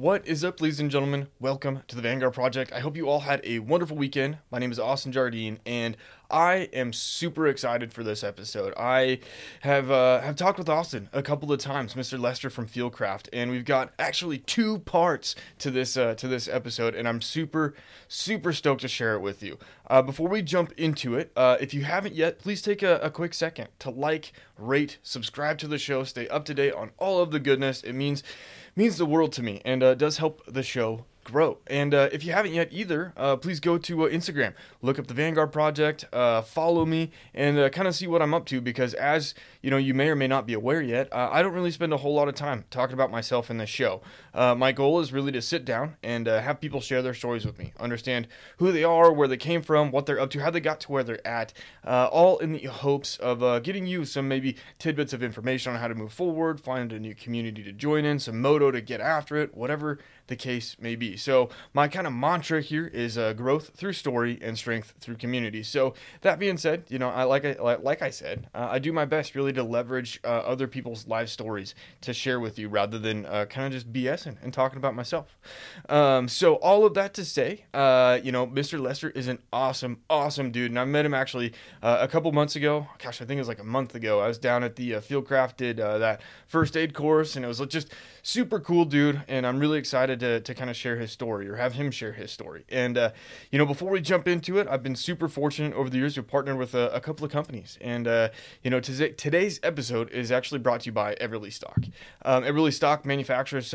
What is up, ladies and gentlemen? Welcome to the Vanguard Project. I hope you all had a wonderful weekend. My name is Austin Jardine, and I am super excited for this episode. I have talked with Austin a couple of times, Mr. Lester from Fieldcraft, and we've got actually two parts to this episode, and I'm super stoked to share it with you. Before we jump into it, if you haven't yet, please take a quick second to like, rate, subscribe to the show, stay up to date on all of the goodness. It means the world to me, and does help the show grow. And if you haven't yet either, please go to Instagram, look up the Vanguard Project, follow me, and kind of see what I'm up to, because as you know, you may or may not be aware yet, I don't really spend a whole lot of time talking about myself in this show. My goal is really to sit down and have people share their stories with me, understand who they are, where they came from, what they're up to, how they got to where they're at, all in the hopes of getting you some maybe tidbits of information on how to move forward, find a new community to join in, some moto to get after it, whatever the case may be. So my kind of mantra here is growth through story and strength through community. So that being said, you know, like I said, I do my best really to leverage other people's life stories to share with you, rather than kind of just BSing and talking about myself. So all of that to say, you know, Mr. Lester is an awesome dude, and I met him actually a couple months ago. Gosh, I think it was like a month ago. I was down at the Fieldcraft, did that first aid course, and it was just super cool dude, and I'm really excited to kind of share his story, or have him share his story. And you know, before we jump into it, I've been super fortunate over the years to partner with a couple of companies, and you know, today's episode is actually brought to you by Eberlestock. Eberlestock manufactures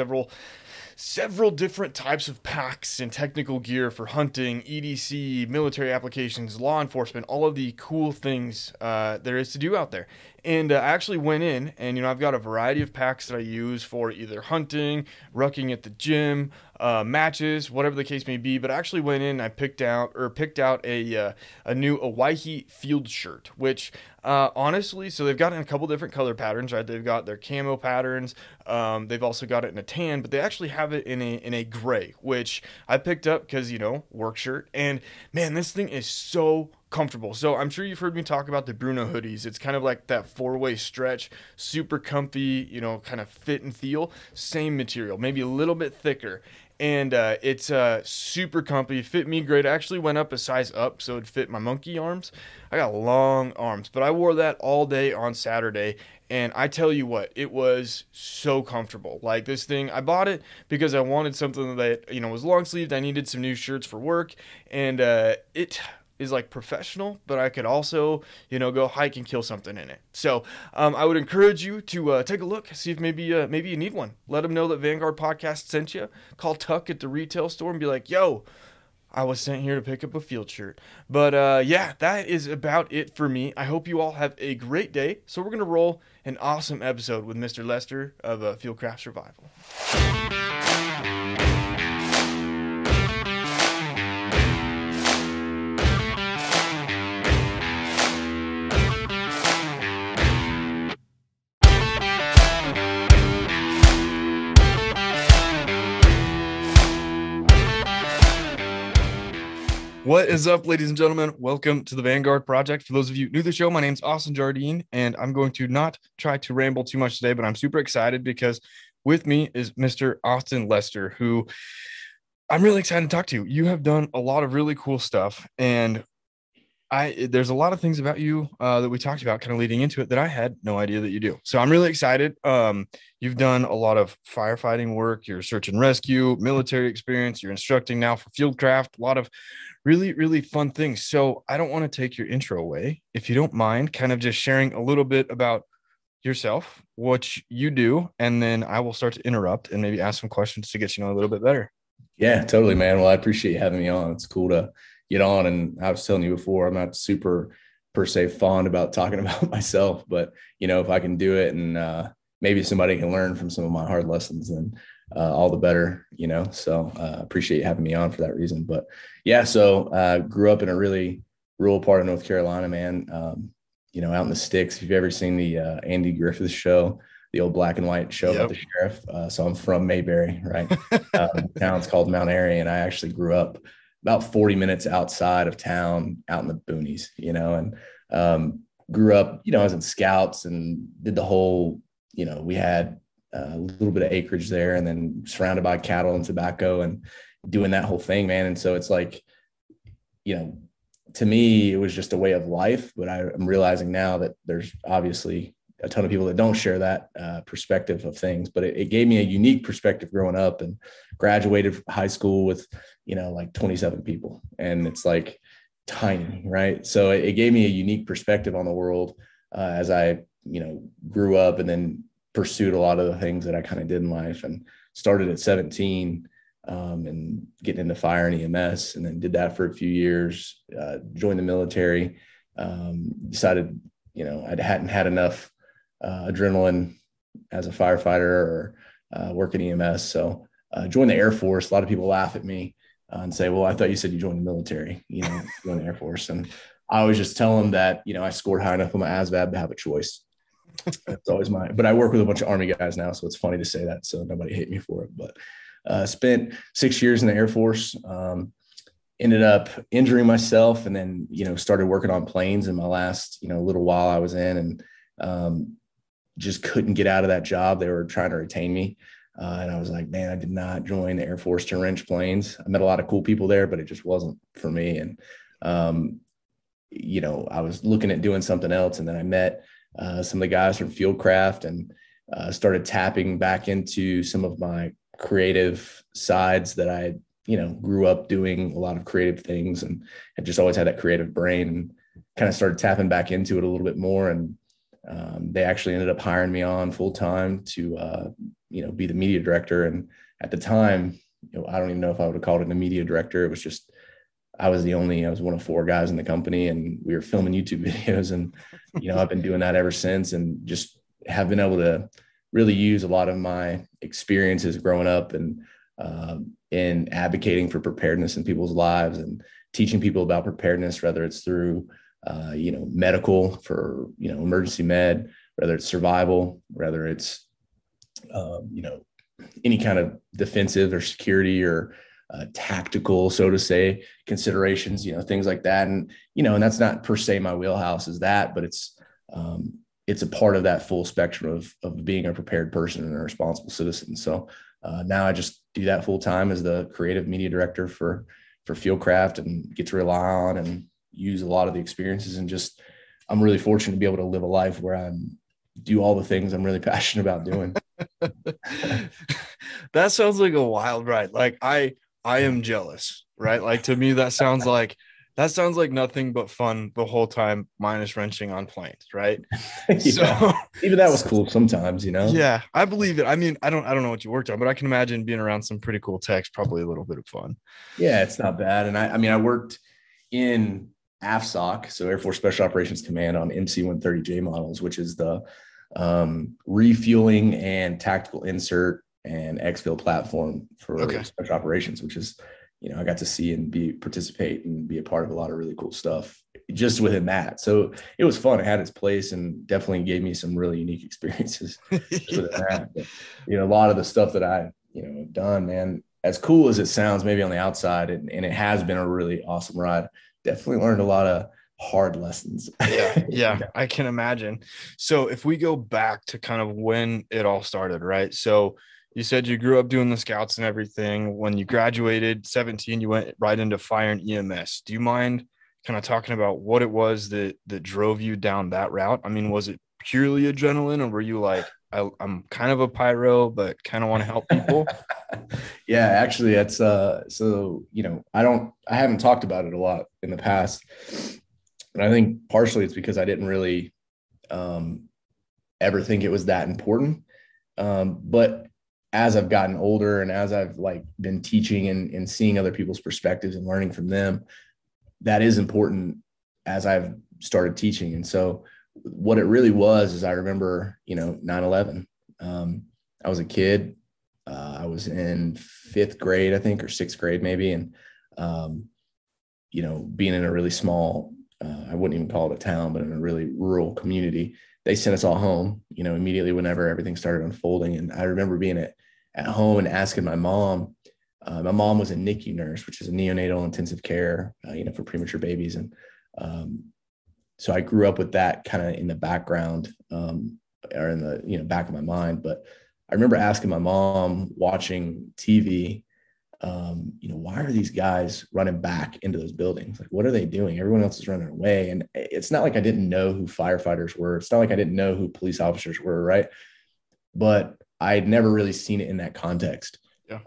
several different types of packs and technical gear for hunting, EDC, military applications, law enforcement, all of the cool things there is to do out there. And I actually went in, and you know, I've got a variety of packs that I use for either hunting, rucking at the gym, matches, whatever the case may be. But I actually went in and I picked out a new Owyhee field shirt, which honestly, so they've got it in a couple different color patterns, right? They've got their camo patterns. They've also got it in a tan, but they actually have it in a gray, which I picked up because, you know, work shirt. And man, this thing is so comfortable. So I'm sure you've heard me talk about the Bruno hoodies. It's kind of like that four-way stretch, super comfy, you know, kind of fit and feel. Same material, maybe a little bit thicker. And it's super comfy, fit me great. I actually went up a size up so it fit my monkey arms. I got long arms, but I wore that all day on Saturday, and I tell you what, it was so comfortable. Like, this thing, I bought it because I wanted something that, you know, was long-sleeved. I needed some new shirts for work, and it is like professional, but I could also, you know, go hike and kill something in it. So I would encourage you to take a look, see if maybe you need one. Let them know that Vanguard Podcast sent you. Call Tuck at the retail store and be like, yo, I was sent here to pick up a field shirt. But yeah, that is about it for me. I hope you all have a great day. So we're going to roll an awesome episode with Mr. Lester of Fieldcraft Survival. What is up, ladies and gentlemen? Welcome to the Vanguard Project. For those of you new to the show, my name's Austin Jardine, and I'm going to not try to ramble too much today, but I'm super excited because with me is Mr. Austin Lester, who I'm really excited to talk to. You have done a lot of really cool stuff, and there's a lot of things about you that we talked about kind of leading into it that I had no idea that you do. So I'm really excited. You've done a lot of firefighting work, your search and rescue, military experience, you're instructing now for Fieldcraft, a lot of really fun things. So I don't want to take your intro away. If you don't mind, kind of just sharing a little bit about yourself, what you do, and then I will start to interrupt and maybe ask some questions to get you know a little bit better. Yeah, totally, man. Well, I appreciate you having me on. It's cool to get on. And I was telling you before, I'm not super per se fond about talking about myself, but you know, if I can do it and maybe somebody can learn from some of my hard lessons, then all the better, you know. So appreciate you having me on for that reason. But yeah, so grew up in a really rural part of North Carolina, man. You know, out in the sticks. If you've ever seen the Andy Griffith show, the old black and white show, yep, about the sheriff. So I'm from Mayberry, right? The town's called Mount Airy, and I actually grew up about 40 minutes outside of town, out in the boonies, you know. And grew up, you know, I was in scouts and did the whole, you know, we had a little bit of acreage there, and then surrounded by cattle and tobacco and doing that whole thing, man. And so it's like, you know, to me, it was just a way of life, but I'm realizing now that there's obviously a ton of people that don't share that perspective of things, but it gave me a unique perspective growing up, and graduated high school with, you know, like 27 people, and it's like tiny, right? So it gave me a unique perspective on the world as I, you know, grew up and then pursued a lot of the things that I kind of did in life, and started at 17 and getting into fire and EMS, and then did that for a few years, joined the military, decided, you know, I hadn't had enough adrenaline as a firefighter or work at EMS. So joined the Air Force. A lot of people laugh at me and say, well, I thought you said you joined the military, you know, joined the Air Force. And I always just tell them that, you know, I scored high enough on my ASVAB to have a choice. That's always my, but I work with a bunch of Army guys now, so it's funny to say that, so nobody hate me for it. But spent 6 years in the Air Force, ended up injuring myself, and then, you know, started working on planes in my last, you know, little while I was in, and just couldn't get out of that job. They were trying to retain me. And I was like, man, I did not join the Air Force to wrench planes. I met a lot of cool people there, but it just wasn't for me. And, you know, I was looking at doing something else. And then I met some of the guys from Fieldcraft, and started tapping back into some of my creative sides that I, you know, grew up doing a lot of creative things, and had just always had that creative brain, and kind of started tapping back into it a little bit more. And they actually ended up hiring me on full time to, you know, be the media director. And at the time, you know, I don't even know if I would have called it a media director. It was just, I was one of four guys in the company, and we were filming YouTube videos, and, you know, I've been doing that ever since, and just have been able to really use a lot of my experiences growing up, and in advocating for preparedness in people's lives, and teaching people about preparedness, whether it's through, you know, medical for, you know, emergency med, whether it's survival, whether it's, you know, any kind of defensive or security or tactical, so to say, considerations, you know, things like that. And, you know, and that's not per se my wheelhouse is that, but it's a part of that full spectrum of being a prepared person and a responsible citizen. So now I just do that full time as the creative media director for Fieldcraft, and get to rely on and use a lot of the experiences, and just, I'm really fortunate to be able to live a life where I do all the things I'm really passionate about doing. That sounds like a wild ride. Like I am jealous, right? Like, to me, that sounds like nothing but fun the whole time, minus wrenching on planes, right? Yeah. So even that was cool sometimes, you know? Yeah, I believe it. I mean, I don't know what you worked on, but I can imagine being around some pretty cool techs, probably a little bit of fun. Yeah, it's not bad. And I mean, I worked in AFSOC, so Air Force Special Operations Command, on MC-130J models, which is the refueling and tactical insert and exfil platform for special operations, which is, you know, I got to see and participate and be a part of a lot of really cool stuff just within that. So it was fun. It had its place, and definitely gave me some really unique experiences. That. But, you know, a lot of the stuff that I, you know, done, man, as cool as it sounds, maybe on the outside, and it has been a really awesome ride. Definitely learned a lot of hard lessons. Yeah, I can imagine. So if we go back to kind of when it all started, right? So you said you grew up doing the scouts and everything. When you graduated 17, you went right into fire and EMS. Do you mind kind of talking about what it was that drove you down that route? I mean, was it purely adrenaline, or were you like, I'm kind of a pyro, but kind of want to help people? Yeah, actually, that's so, you know, I haven't talked about it a lot in the past, but I think partially it's because I didn't really ever think it was that important. But as I've gotten older, and as I've like been teaching and seeing other people's perspectives and learning from them, that is important as I've started teaching. And so what it really was is, I remember, you know, 9/11. I was a kid. I was in 5th grade, I think, or 6th grade maybe. And, you know, being in a really small, I wouldn't even call it a town, but in a really rural community, they sent us all home, you know, immediately whenever everything started unfolding. And I remember being at home and asking my mom was a NICU nurse, which is a neonatal intensive care, you know, for premature babies. And, so I grew up with that kind of in the background, or in the, you know, back of my mind. But I remember asking my mom watching TV, you know, why are these guys running back into those buildings? Like, what are they doing? Everyone else is running away. And it's not like I didn't know who firefighters were. It's not like I didn't know who police officers were, right? But I had never really seen it in that context. Yeah.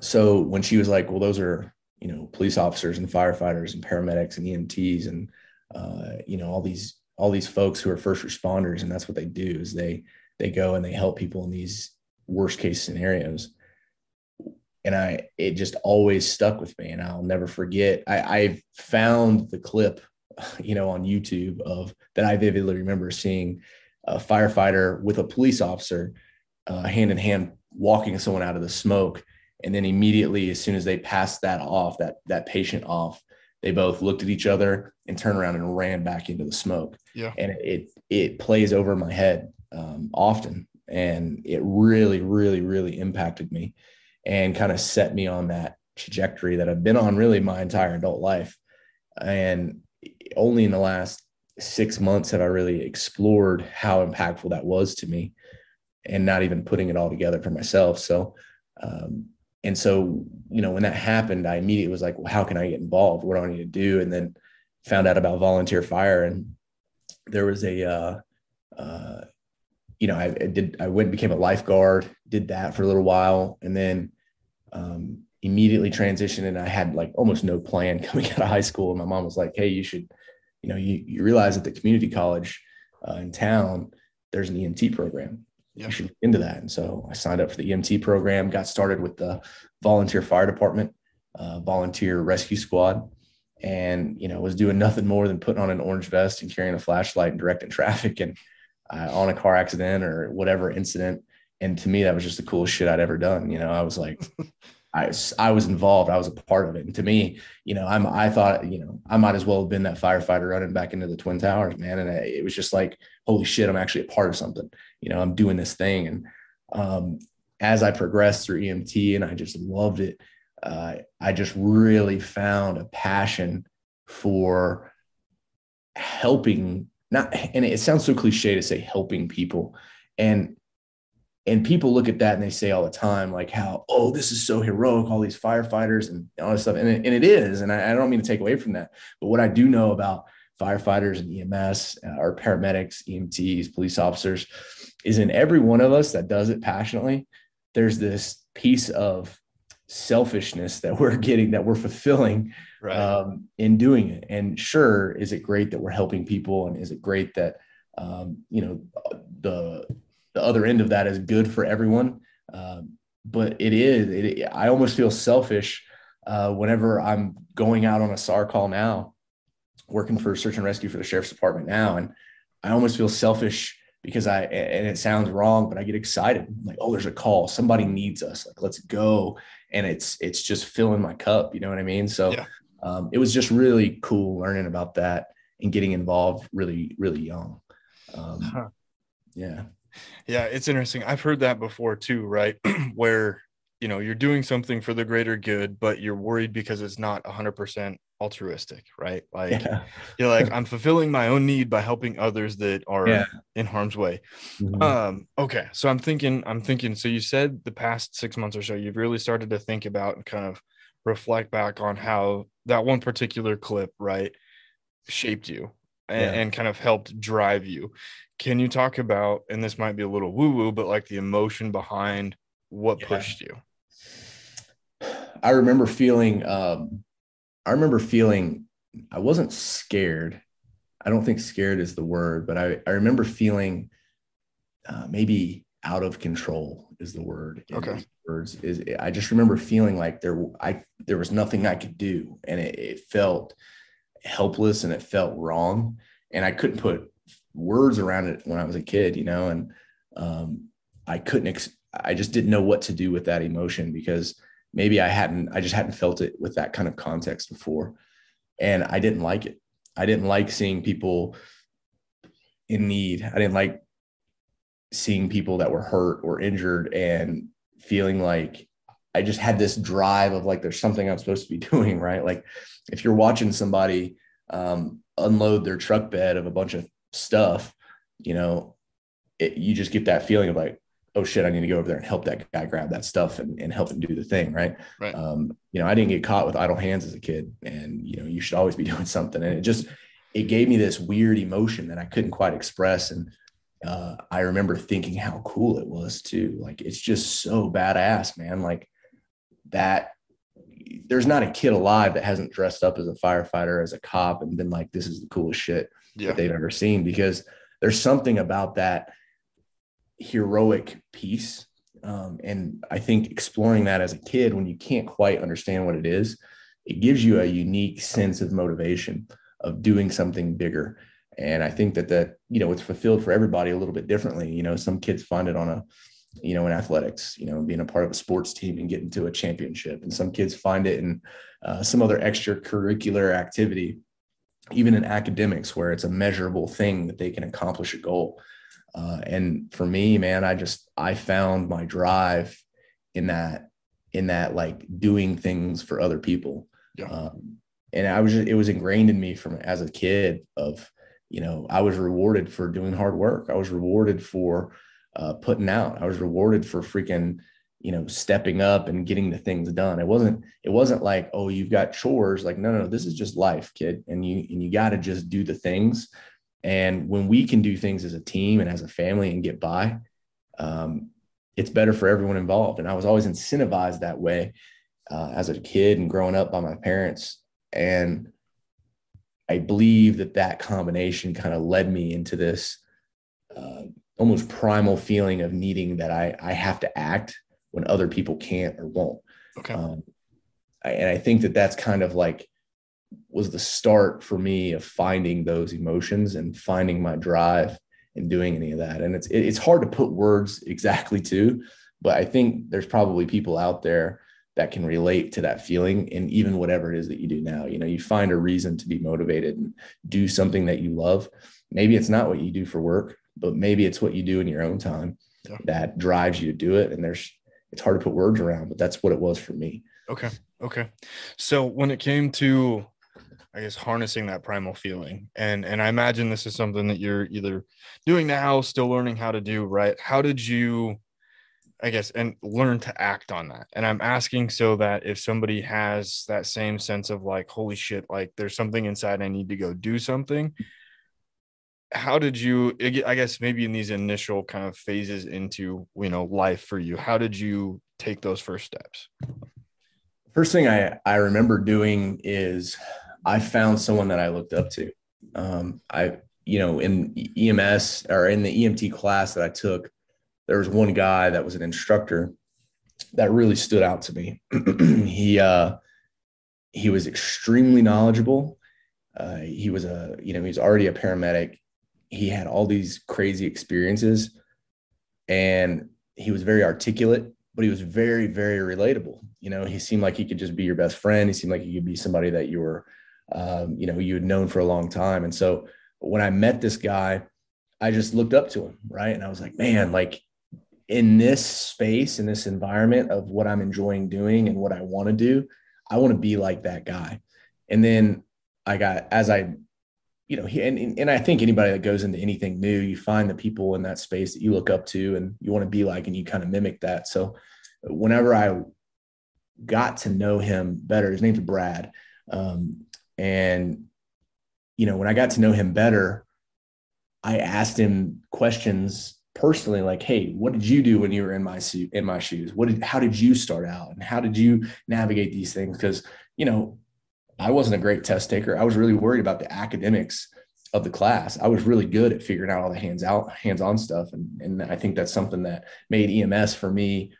So when she was like, well, those are, you know, police officers and firefighters and paramedics and EMTs and, you know, all these folks who are first responders. And that's what they do, is they go and they help people in these worst case scenarios. And it just always stuck with me, and I'll never forget. I found the clip, you know, on YouTube of that. I vividly remember seeing a firefighter with a police officer, hand in hand, walking someone out of the smoke. And then immediately, as soon as they passed that off, that patient off, they both looked at each other and turned around and ran back into the smoke. Yeah. And it plays over my head often. And it really, really, really impacted me and kind of set me on that trajectory that I've been on really my entire adult life. And only in the last 6 months have I really explored how impactful that was to me, and not even putting it all together for myself. So, and so, you know, when that happened, I immediately was like, well, how can I get involved? What do I need to do? And then found out about volunteer fire. And there was a, you know, I became a lifeguard, did that for a little while, and then immediately transitioned. And I had like almost no plan coming out of high school. And my mom was like, hey, you should, you know, you realize that the community college in town, there's an EMT program. Yeah. You should look into that. And so I signed up for the EMT program, got started with the volunteer fire department, volunteer rescue squad, and, you know, was doing nothing more than putting on an orange vest and carrying a flashlight and directing traffic and on a car accident or whatever incident. And to me, that was just the coolest shit I'd ever done. You know, I was like, I was involved. I was a part of it. And to me, you know, I thought, you know, I might as well have been that firefighter running back into the Twin Towers, man. And it was just like, holy shit, I'm actually a part of something. You know, I'm doing this thing. And as I progressed through EMT, and I just loved it, I just really found a passion for helping. And it sounds so cliche to say helping people. And people look at that and they say all the time, like how, oh, this is so heroic, all these firefighters and all this stuff. And it is. And I don't mean to take away from that. But what I do know about firefighters and EMS or paramedics, EMTs, police officers, is in every one of us that does it passionately, there's this piece of selfishness that we're getting, that we're fulfilling, right, in doing it. And sure, is it great that we're helping people? And is it great that, you know, the other end of that is good for everyone? But it is, I almost feel selfish whenever I'm going out on a SAR call now, working for search and rescue for the sheriff's department now. And I almost feel selfish because and it sounds wrong, but I get excited. I'm like, oh, there's a call. Somebody needs us. Like, let's go. And it's just filling my cup. You know what I mean? So yeah. It was just really cool learning about that and getting involved really, really young. Yeah. Yeah. It's interesting. I've heard that before too, right? Where, you know, you're doing something for the greater good, but you're worried because it's not 100% altruistic, right? Like, yeah. You're like, I'm fulfilling my own need by helping others that are in harm's way. Mm-hmm. Okay. So I'm thinking, so you said the past 6 months or so, you've really started to think about and kind of reflect back on how that one particular clip, right, shaped you and kind of helped drive you. Can you talk about, and this might be a little woo-woo, but like the emotion behind what pushed you? I remember feeling I wasn't scared. I don't think scared is the word, but I remember feeling maybe out of control is the word. Okay. I just remember feeling like there was nothing I could do, and it felt helpless and it felt wrong, and I couldn't put words around it when I was a kid, you know, and I just didn't know what to do with that emotion, because maybe I just hadn't felt it with that kind of context before. And I didn't like it. I didn't like seeing people in need. I didn't like seeing people that were hurt or injured, and feeling like I just had this drive of like, there's something I'm supposed to be doing, right? Like if you're watching somebody unload their truck bed of a bunch of stuff, you know, you just get that feeling of like, oh shit, I need to go over there and help that guy grab that stuff and help him do the thing. Right. You know, I didn't get caught with idle hands as a kid, and, you know, you should always be doing something. And it gave me this weird emotion that I couldn't quite express. And I remember thinking how cool it was too. Like, it's just so badass, man. Like that, there's not a kid alive that hasn't dressed up as a firefighter, as a cop, and been like, this is the coolest shit that they've ever seen, because there's something about that heroic piece. And I think exploring that as a kid, when you can't quite understand what it is, it gives you a unique sense of motivation of doing something bigger. And I think that, you know, it's fulfilled for everybody a little bit differently. You know, some kids find it on a, you know, in athletics, you know, being a part of a sports team and getting to a championship. And some kids find it in some other extracurricular activity, even in academics, where it's a measurable thing that they can accomplish a goal. And for me, man, I found my drive in that, like, doing things for other people. And it was ingrained in me from as a kid of, you know, I was rewarded for doing hard work. I was rewarded for putting out. I was rewarded for freaking, you know, stepping up and getting the things done. It wasn't like, oh, you've got chores. Like, no, this is just life, kid. And you got to just do the things. And when we can do things as a team and as a family and get by, it's better for everyone involved. And I was always incentivized that way as a kid and growing up by my parents. And I believe that combination kind of led me into this almost primal feeling of needing that I have to act when other people can't or won't. Okay. And I think that's kind of like was the start for me of finding those emotions and finding my drive and doing any of that. And it's hard to put words exactly to, but I think there's probably people out there that can relate to that feeling in even whatever it is that you do now. You know, you find a reason to be motivated and do something that you love. Maybe it's not what you do for work, but maybe it's what you do in your own time that drives you to do it. And it's hard to put words around, but that's what it was for me. Okay. So when it came to, I guess, harnessing that primal feeling, and I imagine this is something that you're either doing now, still learning how to do, right? How did you, I guess, and learn to act on that? And I'm asking so that if somebody has that same sense of like, holy shit, like there's something inside, I need to go do something. How did you, I guess, maybe in these initial kind of phases into, you know, life for you, how did you take those first steps? First thing I remember doing is I found someone that I looked up to. You know, in EMS or in the EMT class that I took, there was one guy that was an instructor that really stood out to me. He was extremely knowledgeable. He was already a paramedic. He had all these crazy experiences, and he was very articulate, but he was very, very relatable. You know, he seemed like he could just be your best friend. He seemed like he could be somebody that you were, you know, you had known for a long time. And so when I met this guy, I just looked up to him. Right. And I was like, man, like, in this space, in this environment of what I'm enjoying doing and what I want to do, I want to be like that guy. And then and I think anybody that goes into anything new, you find the people in that space that you look up to and you want to be like, and you kind of mimic that. So whenever I got to know him better, his name's Brad. And, you know, when I got to know him better, I asked him questions personally, like, hey, what did you do when you were in my shoes? How did you start out? And how did you navigate these things? Because, you know, I wasn't a great test taker. I was really worried about the academics of the class. I was really good at figuring out all the hands-on stuff. And I think that's something that made EMS for me,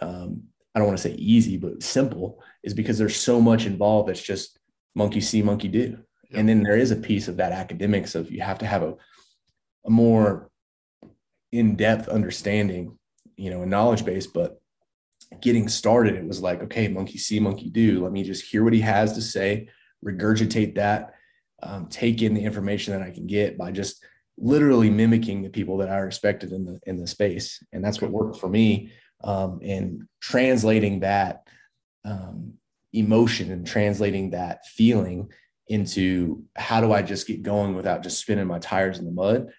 I don't want to say easy, but simple, is because there's so much involved that's just monkey see, monkey do. Yep. And then there is a piece of that academics of you have to have a more in-depth understanding, you know, a knowledge base. But getting started, it was like, okay, monkey see, monkey do. Let me just hear what he has to say, regurgitate that, take in the information that I can get by just literally mimicking the people that I respected in the space. And that's what worked for me. And translating that emotion and translating that feeling into how do I just get going without just spinning my tires in the mud.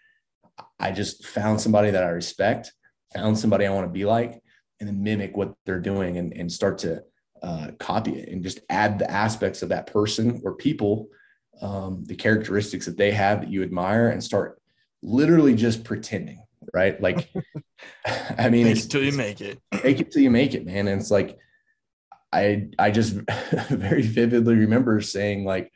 I just found somebody that I respect, found somebody I want to be like, and then mimic what they're doing and start to copy it and just add the aspects of that person or people, the characteristics that they have that you admire, and start literally just pretending, right? Like, I mean, it's till you make it, make it till you make it, man. And it's like, I just very vividly remember saying, like,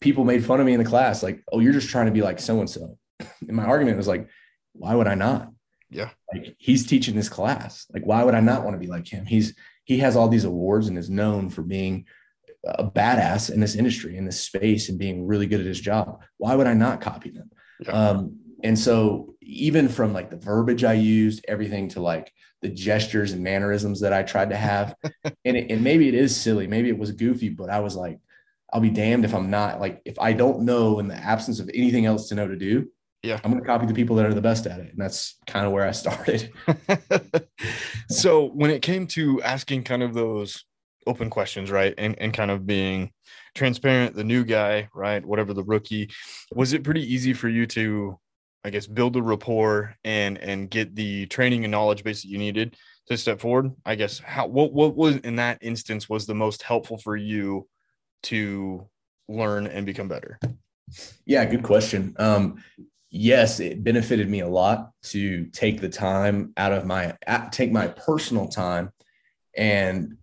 people made fun of me in the class, like, oh, you're just trying to be like so-and-so. And my argument was like, why would I not? Yeah. Like, he's teaching this class. Like, why would I not want to be like him? He has all these awards and is known for being a badass in this industry, in this space, and being really good at his job. Why would I not copy them? Yeah. And so even from like the verbiage I used, everything to like the gestures and mannerisms that I tried to have, and maybe it is silly, maybe it was goofy, but I was like, I'll be damned if I'm not, like, if I don't know in the absence of anything else to know to do, yeah, I'm going to copy the people that are the best at it. And that's kind of where I started. So when it came to asking kind of those open questions, right, and kind of being transparent, the new guy, right, whatever, the rookie, was it pretty easy for you to, I guess, build a rapport and get the training and knowledge base that you needed to step forward? I guess what was in that instance was the most helpful for you to learn and become better? Yeah, good question. Yes, it benefited me a lot to take the time out of my, take my personal time and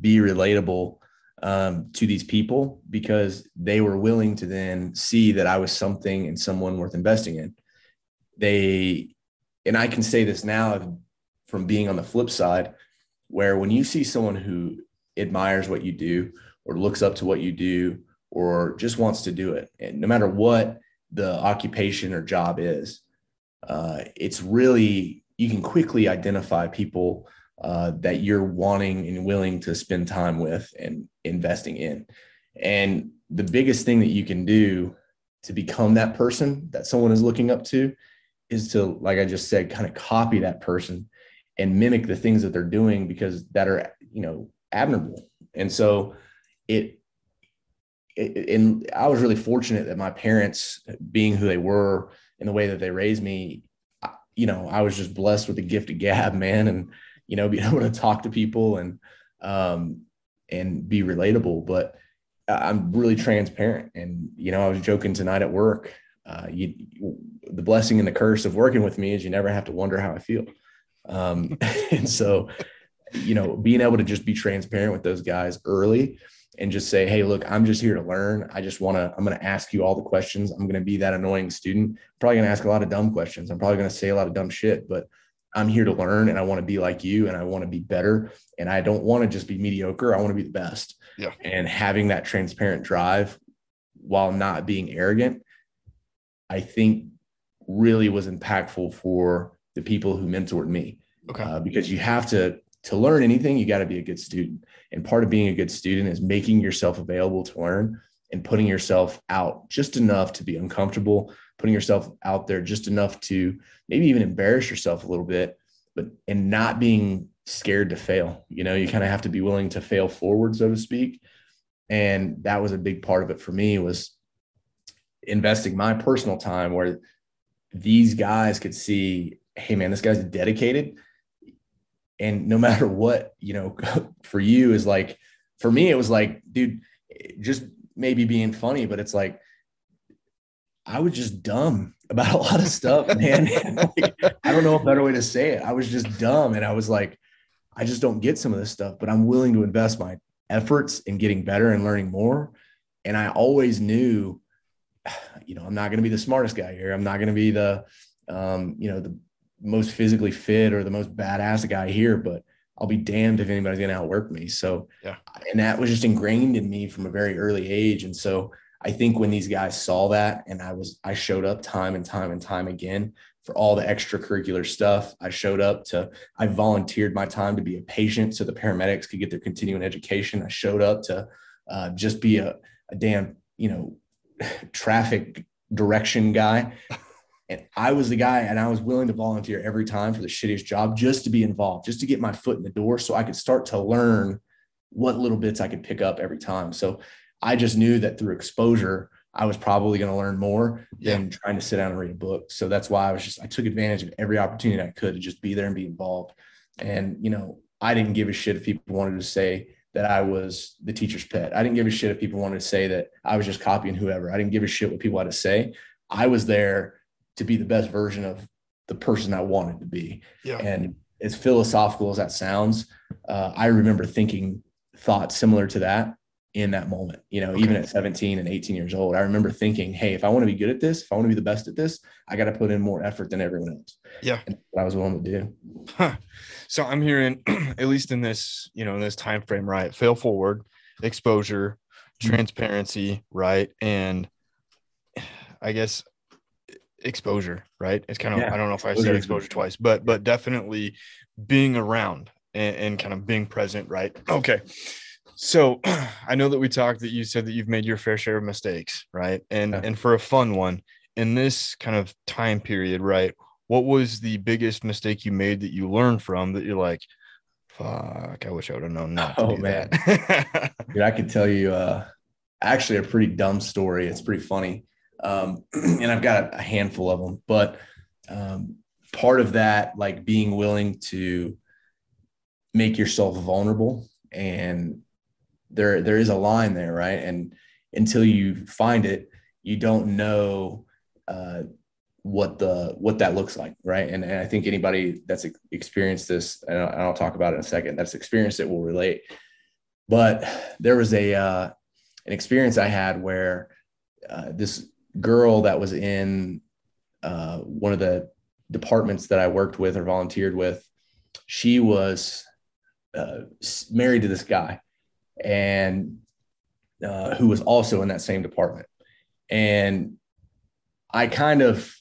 be relatable to these people, because they were willing to then see that I was something and someone worth investing in. And I can say this now from being on the flip side, where when you see someone who admires what you do or looks up to what you do or just wants to do it, and no matter what the occupation or job is, it's really, you can quickly identify people that you're wanting and willing to spend time with and investing in. And the biggest thing that you can do to become that person that someone is looking up to is to, like I just said, kind of copy that person and mimic the things that they're doing, because that are, you know, admirable. And so and I was really fortunate that my parents, being who they were and the way that they raised me, you know, I was just blessed with the gift of gab, man. And, you know, being able to talk to people and be relatable, but I'm really transparent. And, you know, I was joking tonight at work, the blessing and the curse of working with me is you never have to wonder how I feel. And so, you know, being able to just be transparent with those guys early and just say, hey, look, I'm just here to learn. I'm going to ask you all the questions. I'm going to be that annoying student. I'm probably going to ask a lot of dumb questions. I'm probably going to say a lot of dumb shit, but I'm here to learn, and I want to be like you, and I want to be better. And I don't want to just be mediocre. I want to be the best. Yeah. And having that transparent drive while not being arrogant, I think really was impactful for the people who mentored me. Okay. Because you have to learn anything, you got to be a good student. And part of being a good student is making yourself available to learn and putting yourself out just enough to be uncomfortable, putting yourself out there just enough to maybe even embarrass yourself a little bit, and not being scared to fail. You know, you kind of have to be willing to fail forward, so to speak. And that was a big part of it for me, was investing my personal time where these guys could see, hey man, this guy's dedicated. And no matter what, you know, for you is like, for me, it was like, dude, just maybe being funny, but it's like, I was just dumb about a lot of stuff, man. Like, I don't know a better way to say it. I was just dumb. And I was like, I just don't get some of this stuff, but I'm willing to invest my efforts in getting better and learning more. And I always knew, you know, I'm not going to be the smartest guy here. I'm not going to be the, you know, the most physically fit or the most badass guy here, but I'll be damned if anybody's going to outwork me. So, yeah. And that was just ingrained in me from a very early age. And so I think when these guys saw that, and I showed up time and time and time again for all the extracurricular stuff. I volunteered my time to be a patient so the paramedics could get their continuing education. I showed up to just be a damn, you know, traffic direction guy. And I was the guy, and I was willing to volunteer every time for the shittiest job just to be involved, just to get my foot in the door so I could start to learn what little bits I could pick up every time. So I just knew that through exposure, I was probably going to learn more than trying to sit down and read a book. So that's why I took advantage of every opportunity I could to just be there and be involved. And, you know, I didn't give a shit if people wanted to say that I was the teacher's pet. I didn't give a shit if people wanted to say that I was just copying whoever. I didn't give a shit what people had to say. I was there to be the best version of the person I wanted to be. Yeah. And as philosophical as that sounds, I remember thinking thoughts similar to that in that moment, you know, even at 17 and 18 years old, I remember thinking, hey, if I want to be good at this, if I want to be the best at this, I got to put in more effort than everyone else. Yeah. And that's what I was willing to do. Huh. So I'm hearing, at least in this, you know, in this time frame, right? Fail forward, exposure, transparency, right? And I guess exposure, right? It's kind of, I don't know if I said exposure twice, but definitely being around and kind of being present, right? Okay. So I know that we talked that you said that you've made your fair share of mistakes, right? And for a fun one, in this kind of time period, right, what was the biggest mistake you made that you learned from that you're like, fuck, I wish I would have known not to do that. Dude, I can tell you actually a pretty dumb story. It's pretty funny. And I've got a handful of them, but part of that, like being willing to make yourself vulnerable, and there is a line there, right? And until you find it, you don't know what that looks like, right? And I think anybody that's experienced this, and I'll talk about it in a second, that's experienced it will relate. But there was an experience I had where this girl that was in one of the departments that I worked with or volunteered with, she was married to this guy, and who was also in that same department. And I kind of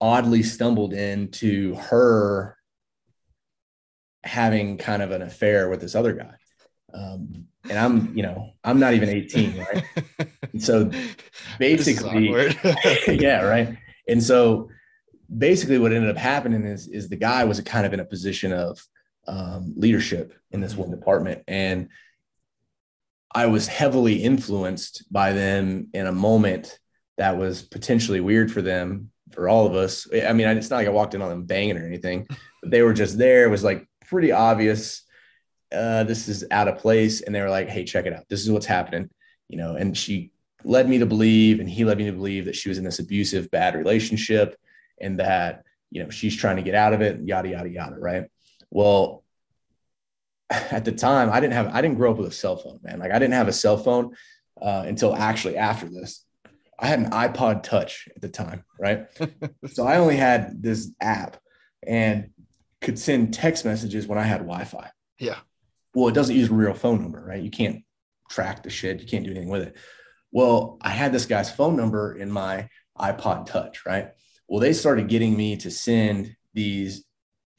oddly stumbled into her having kind of an affair with this other guy. And I'm not even 18, right? And so basically, yeah, right. And so basically what ended up happening is the guy was kind of in a position of leadership in this one department. And I was heavily influenced by them in a moment that was potentially weird for them, for all of us. I mean, it's not like I walked in on them banging or anything, but they were just there. It was like pretty obvious. This is out of place. And they were like, hey, check it out. This is what's happening, you know? And she led me to believe, and he led me to believe that she was in this abusive, bad relationship, and that, you know, she's trying to get out of it, yada, yada, yada. Right. Well, at the time I didn't grow up with a cell phone, man. Like I didn't have a cell phone until actually after this. I had an iPod Touch at the time. Right. So I only had this app and could send text messages when I had Wi-Fi. Yeah. Well, it doesn't use a real phone number, right? You can't track the shit. You can't do anything with it. Well, I had this guy's phone number in my iPod Touch, right? Well, they started getting me to send these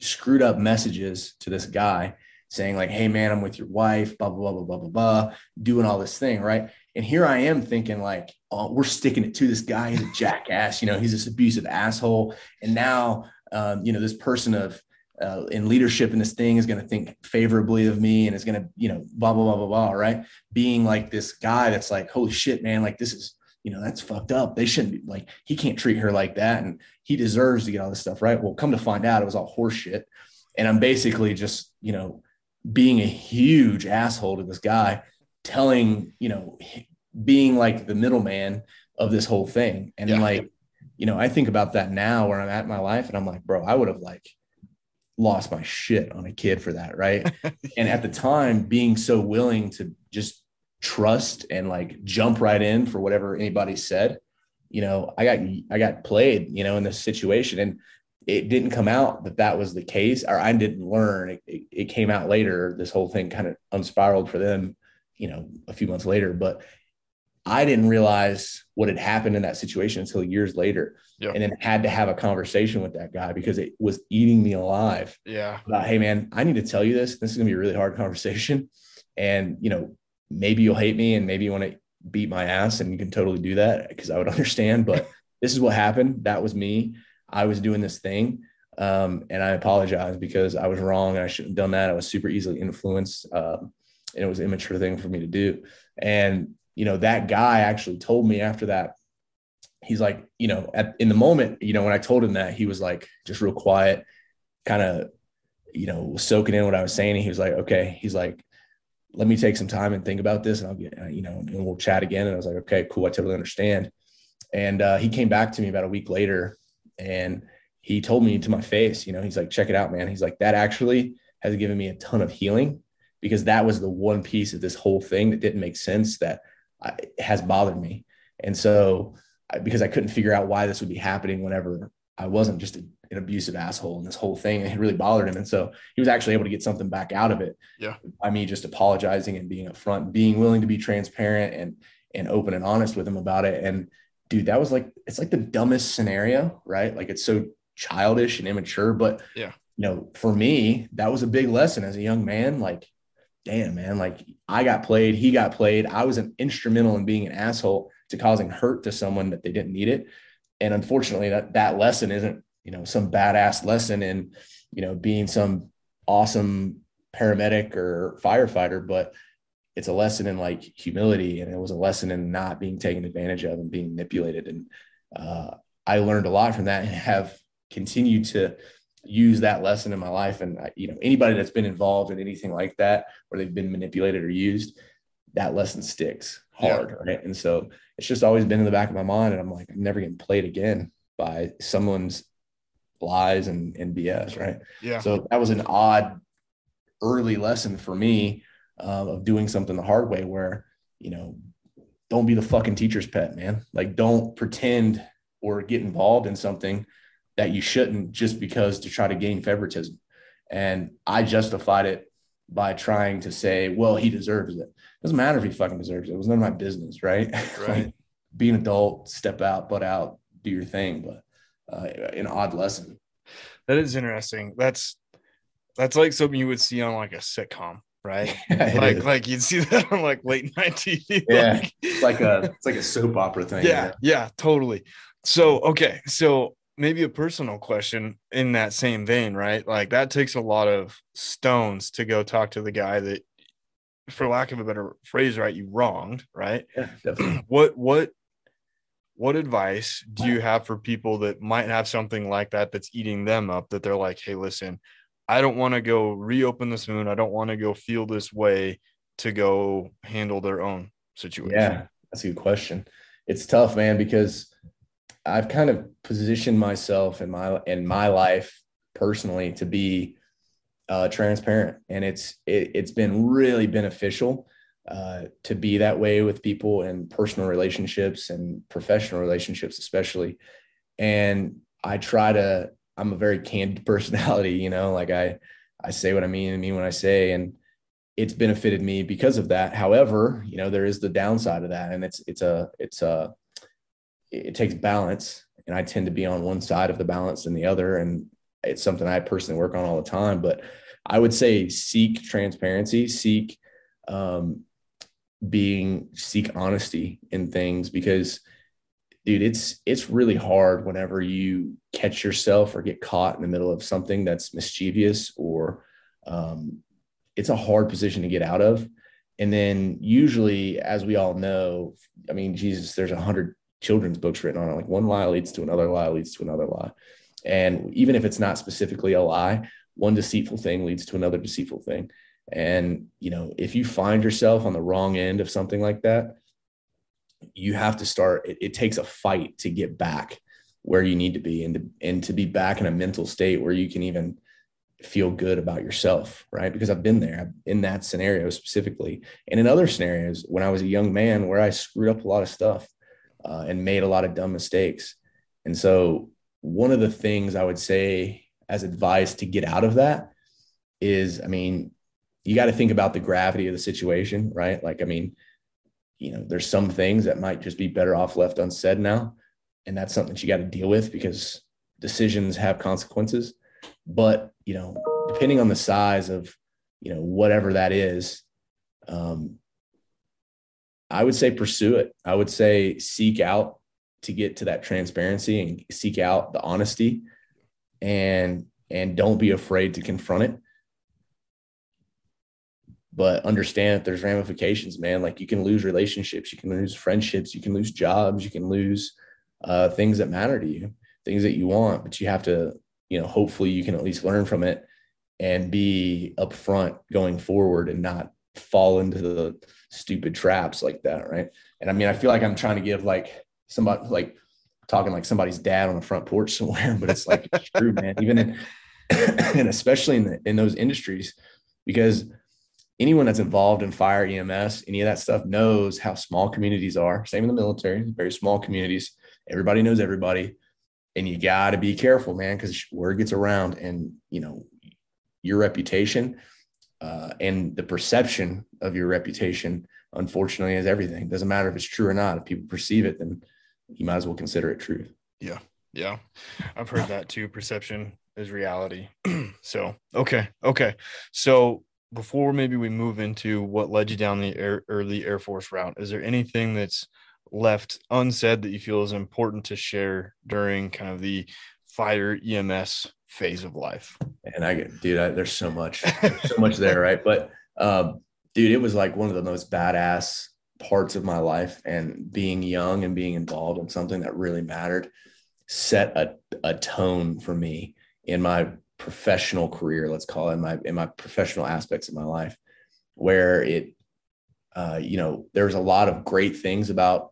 screwed up messages to this guy saying like, hey man, I'm with your wife, blah, blah, blah, blah, blah, blah, doing all this thing, right? And here I am thinking like, oh, we're sticking it to this guy. He's a jackass, you know, he's this abusive asshole. And now, you know, this person in leadership in this thing is going to think favorably of me and is going to, you know, blah, blah, blah, blah, blah, right? Being like this guy that's like, holy shit, man, like this is, you know, that's fucked up. They shouldn't be like, he can't treat her like that. And he deserves to get all this stuff, right? Well, come to find out it was all horseshit. And I'm basically just, you know, being a huge asshole to this guy, telling, you know, being like the middleman of this whole thing. And like, you know, I think about that now where I'm at in my life and I'm like, bro, I would have like lost my shit on a kid for that. Right. And at the time being so willing to just trust and like jump right in for whatever anybody said, you know, I got played, you know, in this situation, and it didn't come out that was the case, or I didn't learn. It came out later. This whole thing kind of unspiraled for them, you know, a few months later, but I didn't realize what had happened in that situation until years later. Yeah. And then had to have a conversation with that guy because it was eating me alive. Yeah. About, hey man, I need to tell you this. This is gonna be a really hard conversation. And, you know, maybe you'll hate me and maybe you want to beat my ass, and you can totally do that because I would understand, but this is what happened. That was me. I was doing this thing. And I apologize because I was wrong. I shouldn't have done that. I was super easily influenced. And it was an immature thing for me to do. And, you know, that guy actually told me after that he's like, you know, in the moment, you know, when I told him that, he was like just real quiet, kind of, you know, soaking in what I was saying. And he was like, okay, he's like, let me take some time and think about this, and I'll get, you know, and we'll chat again. And I was like, okay, cool. I totally understand. And he came back to me about a week later, and he told me to my face, you know, he's like, check it out, man. He's like, that actually has given me a ton of healing, because that was the one piece of this whole thing that didn't make sense, that has bothered me. And so, because I couldn't figure out why this would be happening whenever I wasn't just an abusive asshole, and this whole thing, it really bothered him. And so he was actually able to get something back out of it, yeah, by me just apologizing and being upfront, being willing to be transparent and open and honest with him about it. And dude, that was like, it's like the dumbest scenario, right? Like, it's so childish and immature, but yeah, you know, for me, that was a big lesson as a young man. Like, damn, man, like I got played, he got played. I was an instrumental in being an asshole to causing hurt to someone that they didn't need it. And unfortunately, that lesson isn't, you know, some badass lesson in, you know, being some awesome paramedic or firefighter, but it's a lesson in like humility. And it was a lesson in not being taken advantage of and being manipulated. And I learned a lot from that, and have continued to use that lesson in my life. And you know, anybody that's been involved in anything like that, where they've been manipulated or used, that lesson sticks hard. Yeah. Right. And so it's just always been in the back of my mind, and I'm like, I'm never getting played again by someone's lies and BS. Right. Yeah. So that was an odd early lesson for me of doing something the hard way, where, you know, don't be the fucking teacher's pet, man. Like, don't pretend or get involved in something that you shouldn't, just because to try to gain favoritism. And I justified it by trying to say, well, he deserves it. Doesn't matter if he fucking deserves it. It was none of my business, right? Right. Like, be an adult, step out, butt out, do your thing. But an odd lesson. That is interesting. That's like something you would see on like a sitcom, right? Yeah, like you'd see that on like late night TV. Yeah, it's like a soap opera thing. Yeah, right? Yeah, totally. So okay, so maybe a personal question in that same vein, right? Like, that takes a lot of stones to go talk to the guy that, for lack of a better phrase, right, you wronged, right? Yeah, definitely. What advice do you have for people that might have something like that that's eating them up, that they're like, hey, listen, I don't want to go reopen this wound. I don't want to go feel this way to go handle their own situation. Yeah, that's a good question. It's tough, man, because I've kind of positioned myself in my life personally to be transparent, and it's been really beneficial to be that way with people in personal relationships and professional relationships, especially. And I'm a very candid personality, you know, like I say what I mean and mean what I say, and it's benefited me because of that. However, you know, there is the downside of that, and it takes balance, and I tend to be on one side of the balance than the other. And it's something I personally work on all the time, but I would say seek transparency, seek honesty in things, because dude, it's really hard whenever you catch yourself or get caught in the middle of something that's mischievous, or it's a hard position to get out of. And then usually, as we all know, I mean, Jesus, there's 100 children's books written on it. Like, one lie leads to another lie leads to another lie. And even if it's not specifically a lie, one deceitful thing leads to another deceitful thing. And, you know, if you find yourself on the wrong end of something like that, you have to start, it takes a fight to get back where you need to be, and to be back in a mental state where you can even feel good about yourself, right? Because I've been there in that scenario specifically. And in other scenarios, when I was a young man, where I screwed up a lot of stuff and made a lot of dumb mistakes. And so one of the things I would say as advice to get out of that is, I mean, you got to think about the gravity of the situation, right? Like, I mean, you know, there's some things that might just be better off left unsaid now. And that's something that you got to deal with, because decisions have consequences. But, you know, depending on the size of, you know, whatever that is, I would say pursue it. I would say seek out to get to that transparency, and seek out the honesty, and don't be afraid to confront it. But understand that there's ramifications, man. Like, you can lose relationships, you can lose friendships, you can lose jobs, you can lose things that matter to you, things that you want, but you have to, you know, hopefully you can at least learn from it and be upfront going forward and not fall into the stupid traps like that. Right. And I mean, I feel like I'm trying to give like somebody, like talking like somebody's dad on a front porch somewhere, but it's like, it's true, man, even in, and especially in those industries, because anyone that's involved in fire, EMS, any of that stuff knows how small communities are. Same in the military, very small communities. Everybody knows everybody. And you got to be careful, man, because word gets around and, you know, your reputation and the perception of your reputation, unfortunately, is everything. It doesn't matter if it's true or not. If people perceive it, then you might as well consider it true. Yeah. Yeah. I've heard that too. Perception is reality. So, okay. Okay. So before maybe we move into what led you down the early Air Force route, is there anything that's left unsaid that you feel is important to share during kind of the fire EMS phase of life? And I get, dude, there's so much, so much there. Right. But, dude, it was like one of the most badass parts of my life, and being young and being involved in something that really mattered set a tone for me in my professional career, let's call it, in my professional aspects of my life, where it, you know, there's a lot of great things about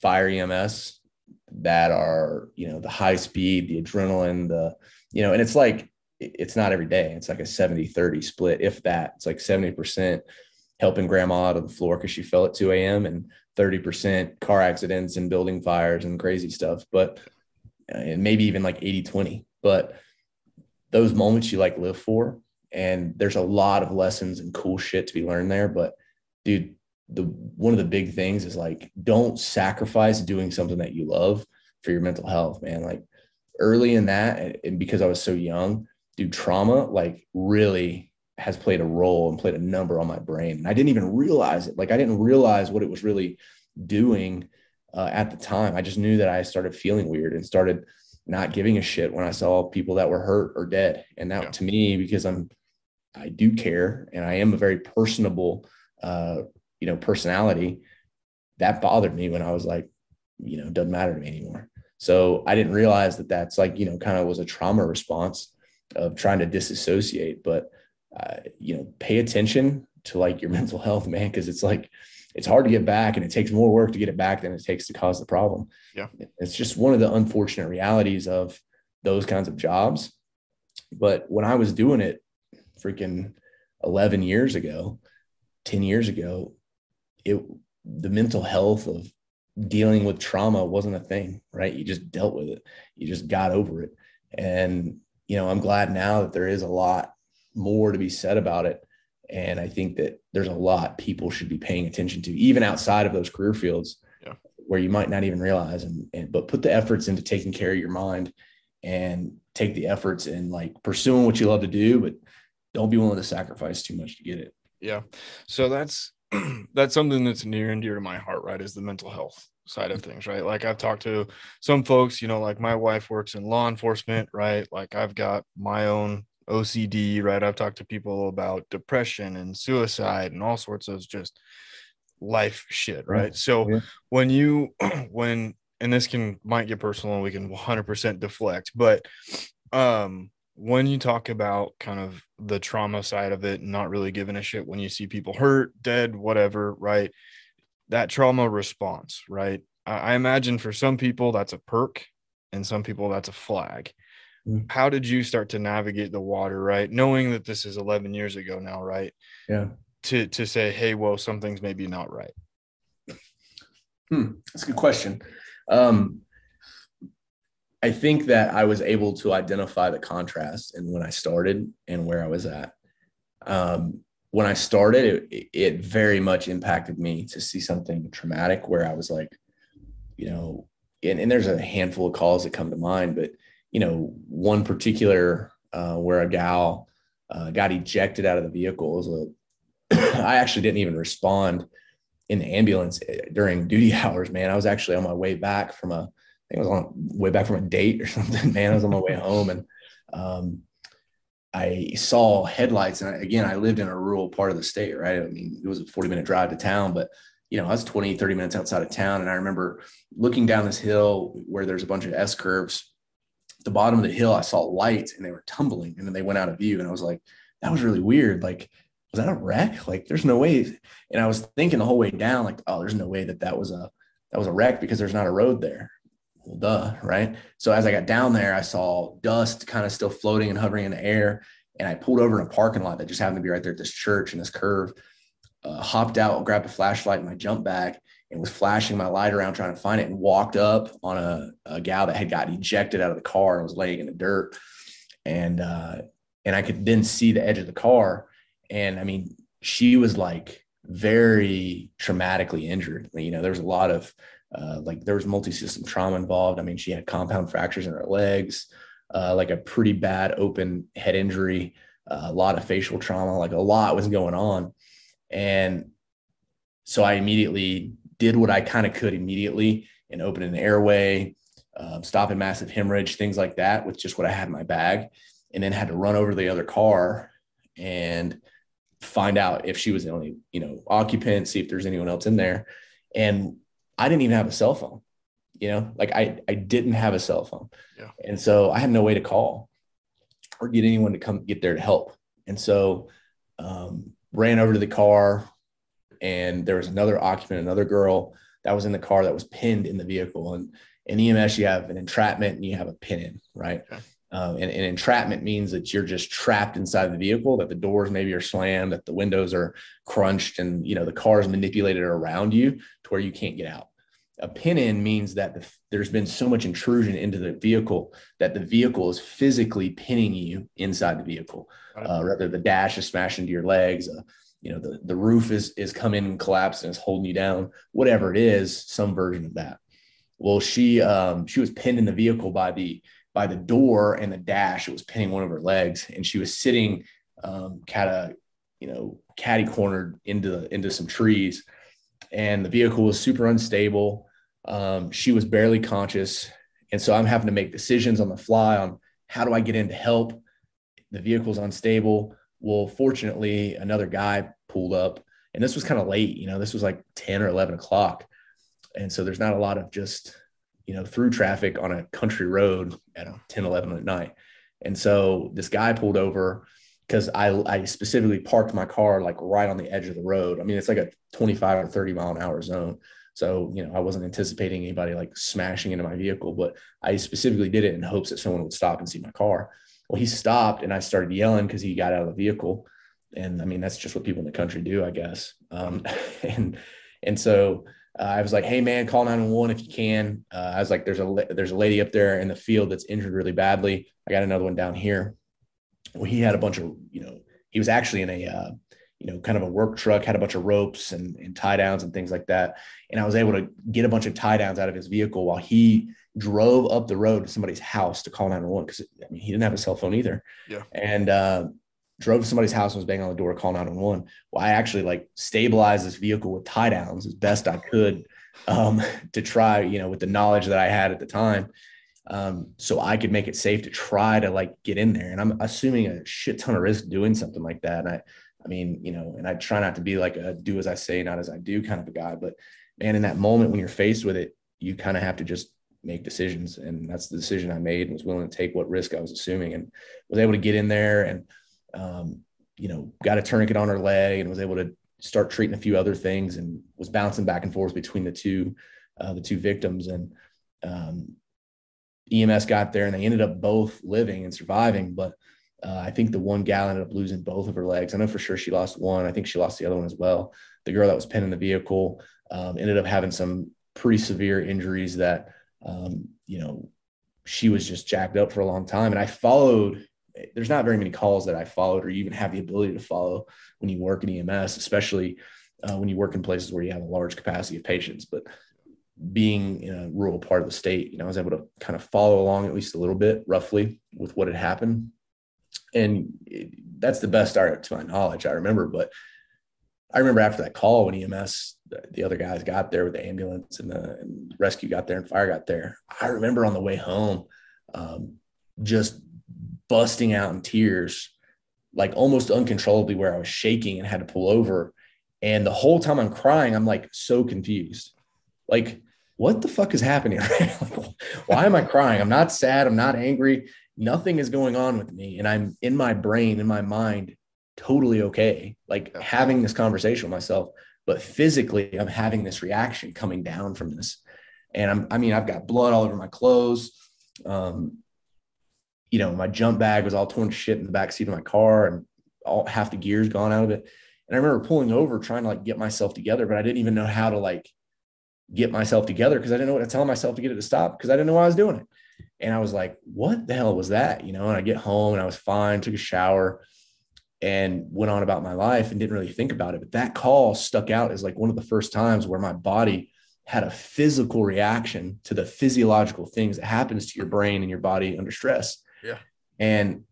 fire EMS that are, you know, the high speed, the adrenaline, the, you know, and it's like, it's not every day. It's like a 70-30 split. If that, it's like 70% helping grandma out of the floor because she fell at 2 a.m. and 30% car accidents and building fires and crazy stuff. But, and maybe even like 80-20, but those moments you like live for, and there's a lot of lessons and cool shit to be learned there. But dude, one of the big things is like, don't sacrifice doing something that you love for your mental health, man. Like early in that, and because I was so young, dude, trauma like really has played a role and played a number on my brain. And I didn't even realize it. Like I didn't realize what it was really doing at the time. I just knew that I started feeling weird and started not giving a shit when I saw people that were hurt or dead. And that, to me, because I do care and I am a very personable you know, personality, that bothered me when I was like, you know, doesn't matter to me anymore. So I didn't realize that that's like, you know, kind of was a trauma response of trying to disassociate, but you know, pay attention to like your mental health, man. Cause it's like, it's hard to get back, and it takes more work to get it back than it takes to cause the problem. Yeah. It's just one of the unfortunate realities of those kinds of jobs. But when I was doing it freaking 11 years ago, 10 years ago, the mental health of dealing with trauma wasn't a thing, right? You just dealt with it. You just got over it. And, you know, I'm glad now that there is a lot more to be said about it. And I think that there's a lot people should be paying attention to, even outside of those career fields, where you might not even realize, but put the efforts into taking care of your mind, and take the efforts in like pursuing what you love to do, but don't be willing to sacrifice too much to get it. Yeah. So that's something that's near and dear to my heart, right? Is the mental health side of things, right? Like I've talked to some folks, you know, like my wife works in law enforcement, right? Like I've got my own OCD, right? I've talked to people about depression and suicide and all sorts of just life shit, right? So when and this might get personal, and we can 100% deflect, but, when you talk about kind of the trauma side of it, and not really giving a shit when you see people hurt, dead, whatever, right? That trauma response, right? I imagine for some people that's a perk, and some people that's a flag. Mm-hmm. How did you start to navigate the water, right? Knowing that this is 11 years ago now, right? Yeah. To say, hey, well, some things maybe not right. That's a good question. I think that I was able to identify the contrast and when I started and where I was at. When I started, it very much impacted me to see something traumatic where I was like, you know, and there's a handful of calls that come to mind, but, you know, one particular where a gal got ejected out of the vehicle. It was I actually didn't even respond in the ambulance during duty hours, man. I was actually on my way back from a date or something, man. I was on my way home, and I saw headlights. And I lived in a rural part of the state, right? I mean, it was a 40-minute drive to town, but you know, I was 20, 30 minutes outside of town. And I remember looking down this hill where there's a bunch of S curves. At the bottom of the hill, I saw lights and they were tumbling, and then they went out of view. And I was like, that was really weird. Like, was that a wreck? Like, there's no way. And I was thinking the whole way down, like, oh, there's no way that that was a wreck because there's not a road there. Well, duh, right? So as I got down there, I saw dust kind of still floating and hovering in the air. And I pulled over in a parking lot that just happened to be right there at this church and this curve, hopped out, grabbed a flashlight in my jump bag and was flashing my light around trying to find it, and walked up on a gal that had got ejected out of the car and was laying in the dirt. And I could then see the edge of the car. And I mean, she was like very traumatically injured. You know, there was a lot of there was multi-system trauma involved. I mean, she had compound fractures in her legs, like a pretty bad open head injury, a lot of facial trauma, like a lot was going on. And so I immediately did what I kind of could immediately and opened an airway, stopping massive hemorrhage, things like that with just what I had in my bag, and then had to run over to the other car and find out if she was the only, you know, occupant, see if there's anyone else in there. And I didn't even have a cell phone, you know, like I didn't have a cell phone. Yeah. And so I had no way to call or get anyone to come get there to help. And so, ran over to the car, and there was another occupant, another girl that was in the car that was pinned in the vehicle. And in EMS, you have an entrapment and you have a pin in, right? Okay. And entrapment means that you're just trapped inside the vehicle, that the doors maybe are slammed, that the windows are crunched, and, you know, the car is manipulated around you to where you can't get out. A pin in means that there's been so much intrusion into the vehicle that the vehicle is physically pinning you inside the vehicle. Right. Rather, the dash is smashed into your legs, you know, the roof is coming and collapsed and is holding you down, whatever it is, some version of that. Well, she was pinned in the vehicle by the door and the dash. It was pinning one of her legs, and she was sitting catty cornered into some trees, and the vehicle was super unstable. She was barely conscious. And so I'm having to make decisions on the fly on how do I get in to help? The vehicle's unstable. Well, fortunately, another guy pulled up, and this was kind of late, you know, this was like 10 or 11 o'clock. And so there's not a lot of just, you know, through traffic on a country road at 10, 11 at night. And so this guy pulled over because I specifically parked my car like right on the edge of the road. I mean, it's like a 25 or 30 mile an hour zone. So, you know, I wasn't anticipating anybody like smashing into my vehicle, but I specifically did it in hopes that someone would stop and see my car. Well, he stopped, and I started yelling because he got out of the vehicle. And I mean, that's just what people in the country do, I guess. So I was like, hey man, call 911 if you can. I was like, there's a lady up there in the field that's injured really badly. I got another one down here. Well, he had a bunch of, you know, he was actually in a, kind of a work truck, had a bunch of ropes and tie downs and things like that. And I was able to get a bunch of tie downs out of his vehicle while he drove up the road to somebody's house to call 911. Cause I mean, he didn't have a cell phone either. Yeah. And, drove to somebody's house and was banging on the door to call 911. Well, I actually like stabilized this vehicle with tie downs as best I could, to try, you know, with the knowledge that I had at the time. So I could make it safe to try to like get in there. And I'm assuming a shit ton of risk doing something like that. And I mean, you know, and I try not to be like a do as I say, not as I do kind of a guy, but man, in that moment when you're faced with it, you kind of have to just make decisions. And that's the decision I made, and was willing to take what risk I was assuming, and was able to get in there and, got a tourniquet on her leg and was able to start treating a few other things, and was bouncing back and forth between the two victims. And EMS got there, and they ended up both living and surviving. But I think the one gal ended up losing both of her legs. I know for sure she lost one. I think she lost the other one as well. The girl that was pinned in the vehicle ended up having some pretty severe injuries that, she was just jacked up for a long time. And I followed. There's not very many calls that I followed or even have the ability to follow when you work in EMS, especially when you work in places where you have a large capacity of patients. But being in a rural part of the state, you know, I was able to kind of follow along at least a little bit roughly with what had happened. And that's the best start to my knowledge I remember. But I remember after that call when EMS, the other guys got there with the ambulance and the rescue got there and fire got there. I remember on the way home, just busting out in tears, like almost uncontrollably, where I was shaking and had to pull over. And the whole time I'm crying, I'm like so confused. Like, what the fuck is happening? Why am I crying? I'm not sad. I'm not angry. Nothing is going on with me. And I'm in my brain, in my mind, totally okay. Like having this conversation with myself, but physically I'm having this reaction coming down from this. And I've got blood all over my clothes. You know, my jump bag was all torn to shit in the backseat of my car, and half the gear's gone out of it. And I remember pulling over, trying to like get myself together, but I didn't even know how to like get myself together, because I didn't know what to tell myself to get it to stop, because I didn't know why I was doing it. And I was like, what the hell was that? You know, and I get home and I was fine, took a shower and went on about my life and didn't really think about it. But that call stuck out as like one of the first times where my body had a physical reaction to the physiological things that happens to your brain and your body under stress. Yeah. And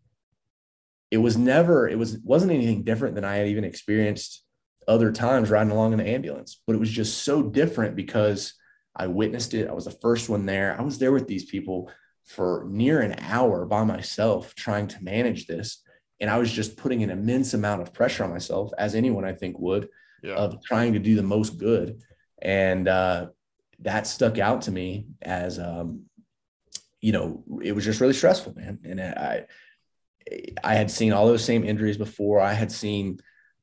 it wasn't anything different than I had even experienced other times riding along in the ambulance, but it was just so different because I witnessed it. I was the first one there. I was there with these people for near an hour by myself trying to manage this. And I was just putting an immense amount of pressure on myself, as anyone I think would, of trying to do the most good. And that stuck out to me as, you know, it was just really stressful, man. And I had seen all those same injuries before. I had seen,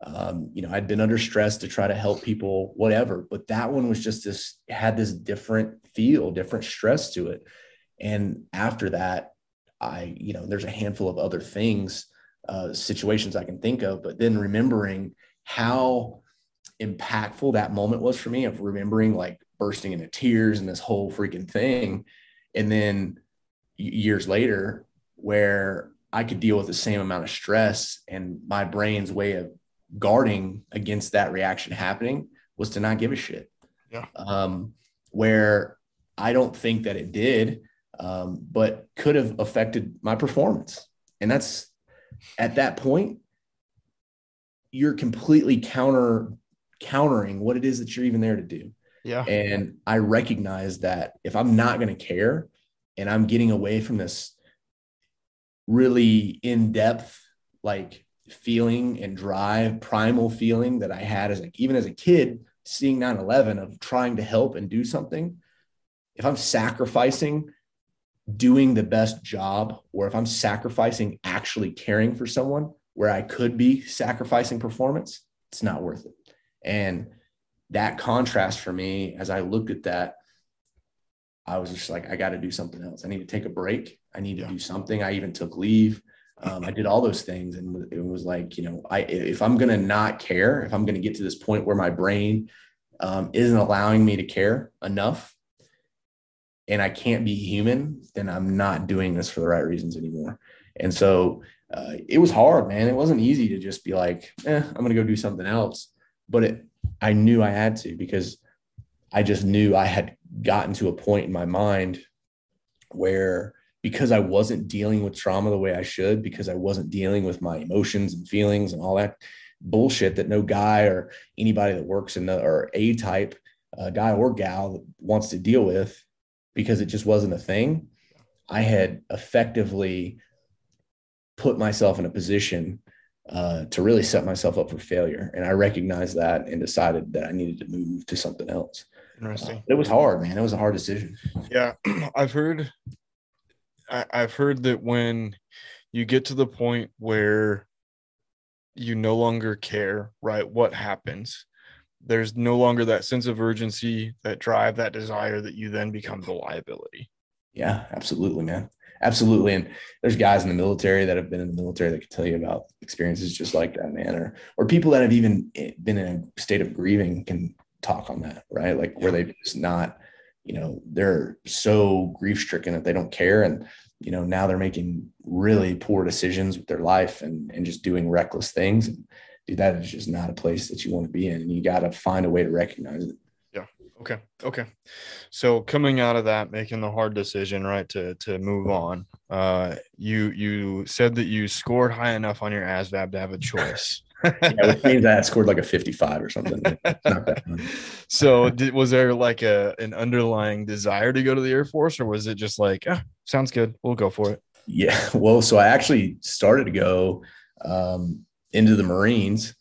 you know, I'd been under stress to try to help people, whatever, but that one was just this, had this different feel, different stress to it. And after that, you know, there's a handful of other things, situations I can think of, but then remembering how impactful that moment was for me, of remembering like bursting into tears and this whole freaking thing. And then years later, where I could deal with the same amount of stress, and my brain's way of guarding against that reaction happening was to not give a shit. Yeah. Where I don't think that it did, but could have affected my performance. And that's, at that point, you're completely countering what it is that you're even there to do. Yeah. And I recognize that if I'm not going to care and I'm getting away from this really in-depth, like feeling and drive, primal feeling that I had as like, even as a kid, seeing 9/11 of trying to help and do something, if I'm sacrificing doing the best job, or if I'm sacrificing actually caring for someone where I could be sacrificing performance, it's not worth it. And that contrast for me, as I looked at that, I was just like, I got to do something else. I need to take a break. I need to do something. I even took leave. I did all those things. And it was like, you know, if I'm going to not care, if I'm going to get to this point where my brain isn't allowing me to care enough and I can't be human, then I'm not doing this for the right reasons anymore. And so it was hard, man. It wasn't easy to just be like, I'm going to go do something else. But I knew I had to, because I just knew I had gotten to a point in my mind where, because I wasn't dealing with trauma the way I should, because I wasn't dealing with my emotions and feelings and all that bullshit that no guy or anybody that works in or A type guy or gal wants to deal with, because it just wasn't a thing. I had effectively put myself in a position to really set myself up for failure. And I recognized that and decided that I needed to move to something else. Interesting. It was hard, man. It was a hard decision. Yeah. I've heard that when you get to the point where you no longer care, right, what happens, there's no longer that sense of urgency, that drive, that desire, that you then become the liability. Yeah, absolutely, man. Absolutely. And there's guys in the military that have been in the military that can tell you about experiences just like that, man, or people that have even been in a state of grieving can talk on that, right? Like where they just not, you know, they're so grief stricken that they don't care. And, you know, now they're making really poor decisions with their life and just doing reckless things. And dude, that is just not a place that you want to be in. And you got to find a way to recognize it. Okay. So coming out of that, making the hard decision, right, to move on, you said that you scored high enough on your ASVAB to have a choice. Which means I scored like a 55 or something. Not that much. So was there like an underlying desire to go to the Air Force, or was it just like, sounds good, we'll go for it? Yeah. Well, so I actually started to go into the Marines.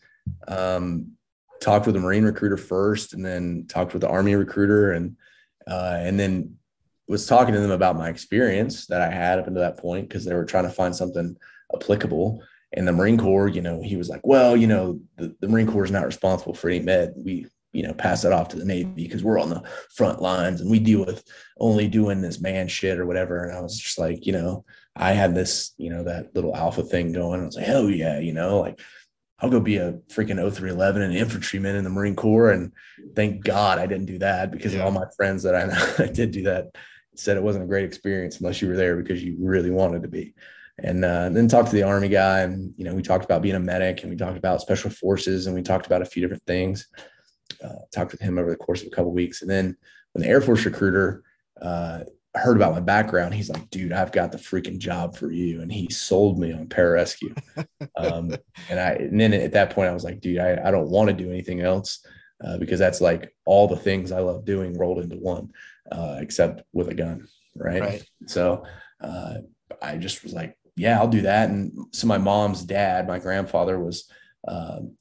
talked with a Marine recruiter first, and then talked with the Army recruiter, and then was talking to them about my experience that I had up until that point, because they were trying to find something applicable. And the Marine Corps, you know, he was like, well, you know, the Marine Corps is not responsible for any med. We, you know, pass that off to the Navy because we're on the front lines and we deal with only doing this man shit or whatever. And I was just like, you know, I had this, you know, that little alpha thing going. I was like, hell yeah, you know, like, I'll go be a freaking 0311 and infantryman in the Marine Corps. And thank God I didn't do that, because all my friends that I know that did do that said it wasn't a great experience unless you were there because you really wanted to be. And then talked to the Army guy, and, you know, we talked about being a medic, and we talked about special forces, and we talked about a few different things. Talked with him over the course of a couple of weeks. And then when the Air Force recruiter heard about my background, he's like, dude, I've got the freaking job for you. And he sold me on pararescue. And then at that point I was like, dude, I don't want to do anything else, because that's like all the things I love doing rolled into one, except with a gun. Right. So I just was like, yeah, I'll do that. And so my mom's dad, my grandfather, was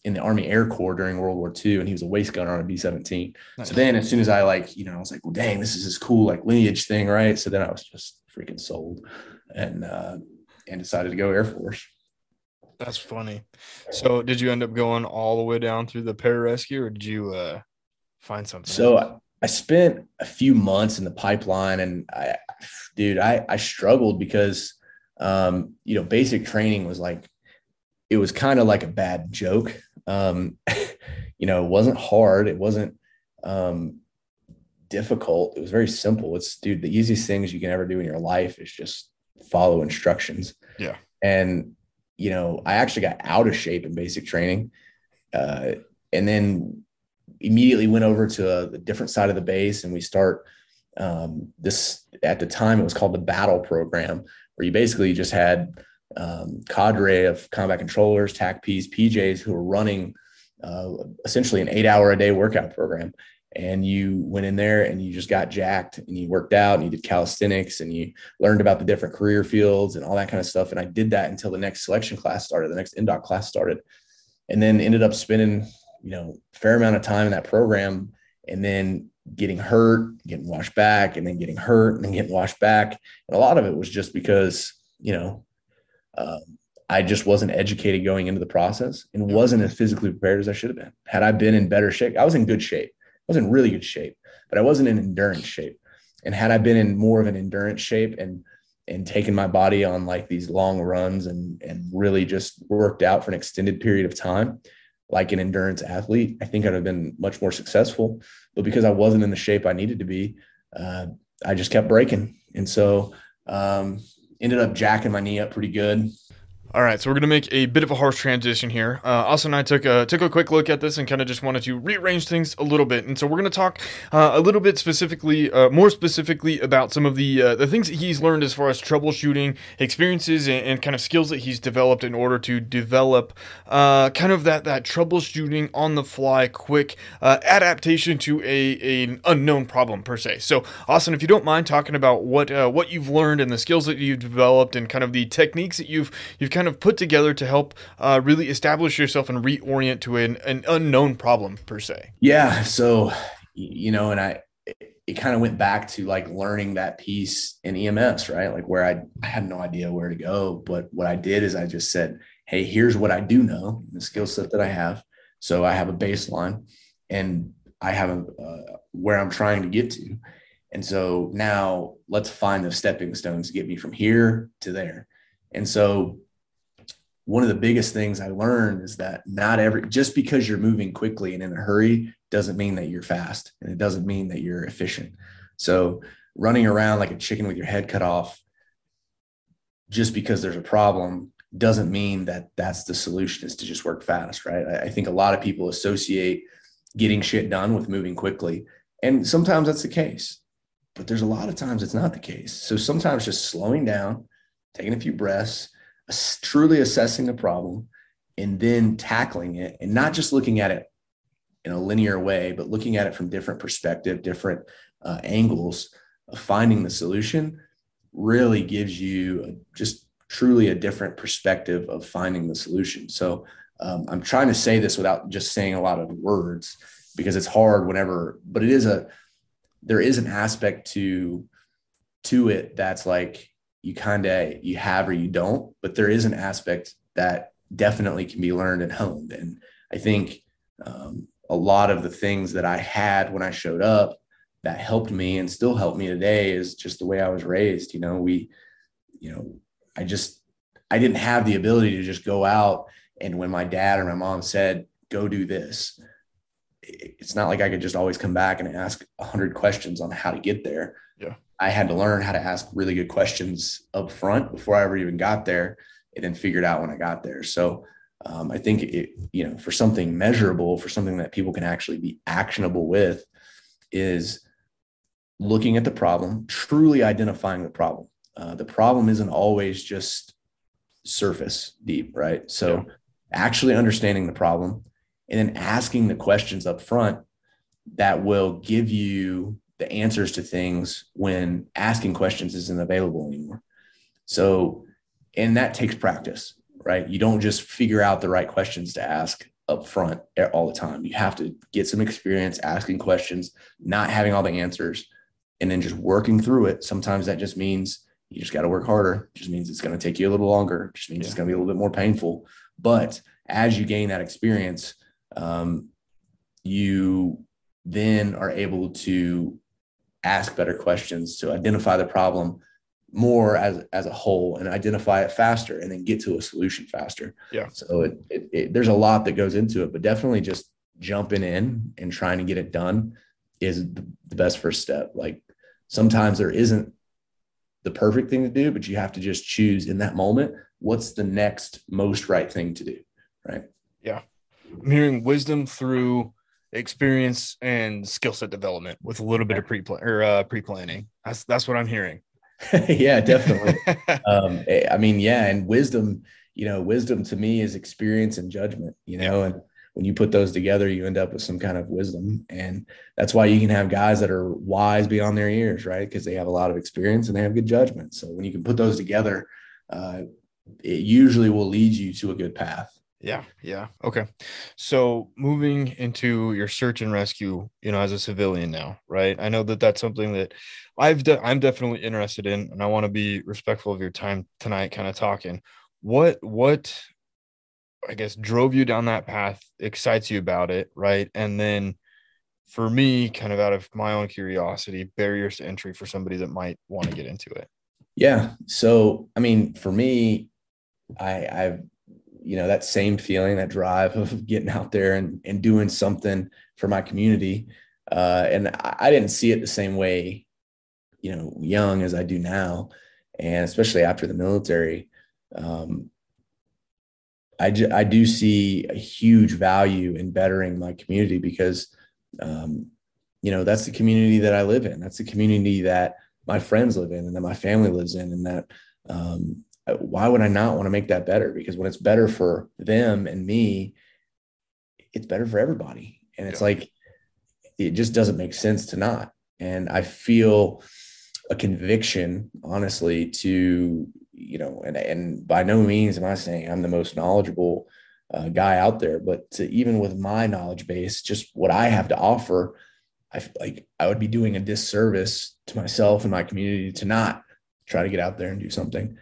in the Army Air Corps during World War II, and he was a waist gunner on a B-17. Nice. So then as soon as I, like, you know, I was like, well, dang, this is this cool, like, lineage thing, right? So then I was just freaking sold, and decided to go Air Force. That's funny. So did you end up going all the way down through the pararescue, or did you find something else? I spent a few months in the pipeline, and I struggled because, you know, basic training was like, it was kind of like a bad joke. You know, it wasn't hard. It wasn't difficult. It was very simple. It's, dude, the easiest things you can ever do in your life is just follow instructions. Yeah. And, you know, I actually got out of shape in basic training, and then immediately went over to a different side of the base, and we start this, at the time it was called the battle program, where you basically just had cadre of combat controllers, TACPs, PJs who were running essentially an 8-hour-a-day workout program. And you went in there and you just got jacked, and you worked out, and you did calisthenics, and you learned about the different career fields and all that kind of stuff. And I did that until the next selection class started, the next NDOC class started, and then ended up spending, you know, fair amount of time in that program, and then getting hurt, getting washed back, and then getting hurt, and then getting washed back. And a lot of it was just because, you know, I just wasn't educated going into the process, and wasn't as physically prepared as I should have been. Had I been in better shape — I was in good shape, I was in really good shape, but I wasn't in endurance shape. And had I been in more of an endurance shape, and taken my body on like these long runs, and really just worked out for an extended period of time, like an endurance athlete, I think I'd have been much more successful. But because I wasn't in the shape I needed to be, I just kept breaking. And so, ended up jacking my knee up pretty good. All right, so we're going to make a bit of a harsh transition here. Austin and I took a quick look at this and kind of just wanted to rearrange things a little bit. And so we're going to talk a little bit more specifically about some of the things that he's learned as far as troubleshooting experiences, and kind of skills that he's developed in order to develop kind of that troubleshooting on the fly, quick adaptation to an unknown problem per se. So Austin, if you don't mind talking about what you've learned and the skills that you've developed, and kind of the techniques that you've kind of put together to help really establish yourself and reorient to an unknown problem per se. Yeah. So, you know, and it kind of went back to like learning that piece in EMS, right? Like where I had no idea where to go, but what I did is I just said, hey, here's what I do know, the skill set that I have. So I have a baseline, and I have where I'm trying to get to. And so now let's find the stepping stones to get me from here to there. And so one of the biggest things I learned is that just because you're moving quickly and in a hurry doesn't mean that you're fast, and it doesn't mean that you're efficient. So running around like a chicken with your head cut off just because there's a problem doesn't mean that that's the solution, is to just work fast, right? I think a lot of people associate getting shit done with moving quickly, and sometimes that's the case, but there's a lot of times it's not the case. So sometimes just slowing down, taking a few breaths, truly assessing the problem, and then tackling it, and not just looking at it in a linear way, but looking at it from different perspective, different angles of finding the solution, really gives you just truly a different perspective of finding the solution. So I'm trying to say this without just saying a lot of words because it's hard whenever, but it is a, there is an aspect to it that's like you kind of, you have or you don't, but there is an aspect that definitely can be learned and honed. And I think a lot of the things that I had when I showed up that helped me and still help me today is just the way I was raised. You know, I didn't have the ability to just go out. And when my dad or my mom said, go do this, it's not like I could just always come back and ask 100 questions on how to get there. Yeah. I had to learn how to ask really good questions up front before I ever even got there and then figured out when I got there. So I think it, you know, for something measurable, for something that people can actually be actionable with is looking at the problem, truly identifying the problem. The problem isn't always just surface deep, right? So yeah. Actually understanding the problem and then asking the questions up front that will give you the answers to things when asking questions isn't available anymore. So, and that takes practice, right? You don't just figure out the right questions to ask up front all the time. You have to get some experience asking questions, not having all the answers, and then just working through it. Sometimes that just means you just got to work harder. It just means it's going to take you a little longer. It just means it's going to be a little bit more painful. But as you gain that experience, you then are able to ask better questions to identify the problem more as a whole and identify it faster and then get to a solution faster. Yeah. So there's a lot that goes into it, but definitely just jumping in and trying to get it done is the best first step. Like sometimes there isn't the perfect thing to do, but you have to just choose in that moment what's the next most right thing to do, right? Yeah. I'm hearing wisdom through experience and skill set development with a little bit of pre-planning. That's what I'm hearing. Yeah, definitely. I mean, yeah, and wisdom, you know, wisdom to me is experience and judgment, you know, and when you put those together, you end up with some kind of wisdom. And that's why you can have guys that are wise beyond their years, right? Because they have a lot of experience and they have good judgment. So when you can put those together, it usually will lead you to a good path. Yeah. Yeah. Okay. So moving into your search and rescue, you know, as a civilian now, right? I know that that's something that I'm definitely interested in, and I want to be respectful of your time tonight, kind of talking. What I guess drove you down that path, excites you about it, right? And then for me, kind of out of my own curiosity, barriers to entry for somebody that might want to get into it. Yeah. So, I mean, for me, I've, you know, that same feeling, that drive of getting out there and doing something for my community. And I didn't see it the same way, you know, young as I do now. And especially after the military, I do see a huge value in bettering my community because, you know, that's the community that I live in. That's the community that my friends live in and that my family lives in. And that why would I not want to make that better? Because when it's better for them and me, it's better for everybody. And it's like, it just doesn't make sense to not. And I feel a conviction, honestly, to, you know, and by no means am I saying I'm the most knowledgeable guy out there, but to, even with my knowledge base, just what I have to offer, I feel like I would be doing a disservice to myself and my community to not try to get out there and do something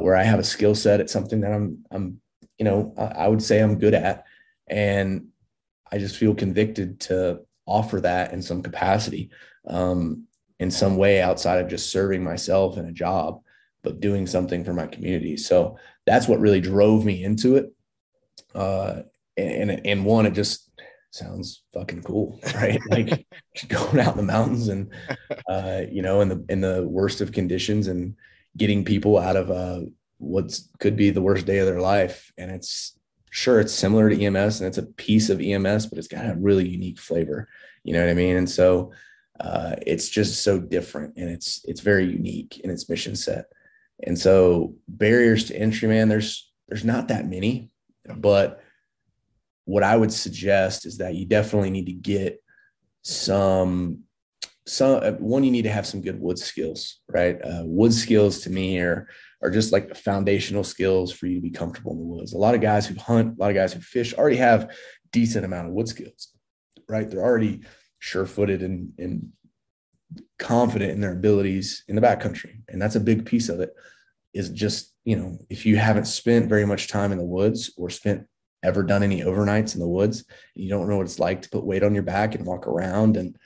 where I have a skill set at something that I'm, you know, I would say I'm good at, and I just feel convicted to offer that in some capacity, in some way outside of just serving myself in a job, but doing something for my community. So that's what really drove me into it. And one, it just sounds fucking cool, right? Like going out in the mountains and, you know, in the worst of conditions and getting people out of could be the worst day of their life. And it's similar to EMS and it's a piece of EMS, but it's got a really unique flavor. You know what I mean? And so it's just so different, and it's very unique in its mission set. And so barriers to entry, man, there's not that many, but what I would suggest is that you definitely need to get you need to have some good wood skills, right? Wood skills to me are are just like foundational skills for you to be comfortable in the woods. A lot of guys who hunt, a lot of guys who fish already have decent amount of wood skills, right? They're already sure-footed and confident in their abilities in the backcountry. And that's a big piece of it, is just, you know, if you haven't spent very much time in the woods or ever done any overnights in the woods, you don't know what it's like to put weight on your back and walk around and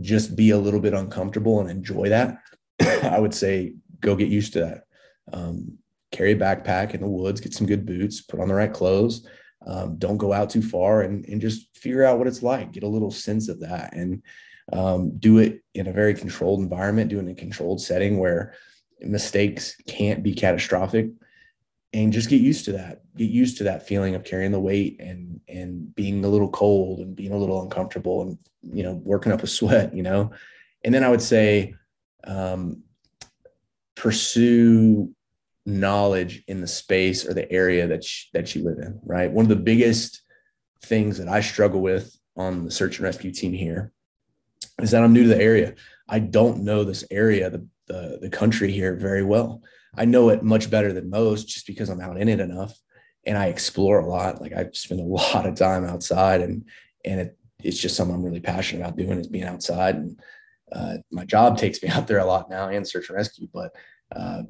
just be a little bit uncomfortable and enjoy that, I would say go get used to that. Carry a backpack in the woods, get some good boots, put on the right clothes. Don't go out too far, and just figure out what it's like. Get a little sense of that, and do it in a very controlled environment, do it in a controlled setting where mistakes can't be catastrophic. And just get used to that. Get used to that feeling of carrying the weight and being a little cold and being a little uncomfortable and, you know, working up a sweat, you know. And then I would say pursue knowledge in the space or the area that you live in, right? One of the biggest things that I struggle with on the search and rescue team here is that I'm new to the area. I don't know this area, the country here very well. I know it much better than most just because I'm out in it enough and I explore a lot. Like I spend a lot of time outside, and it's just something I'm really passionate about doing, is being outside. And my job takes me out there a lot now, and search and rescue, but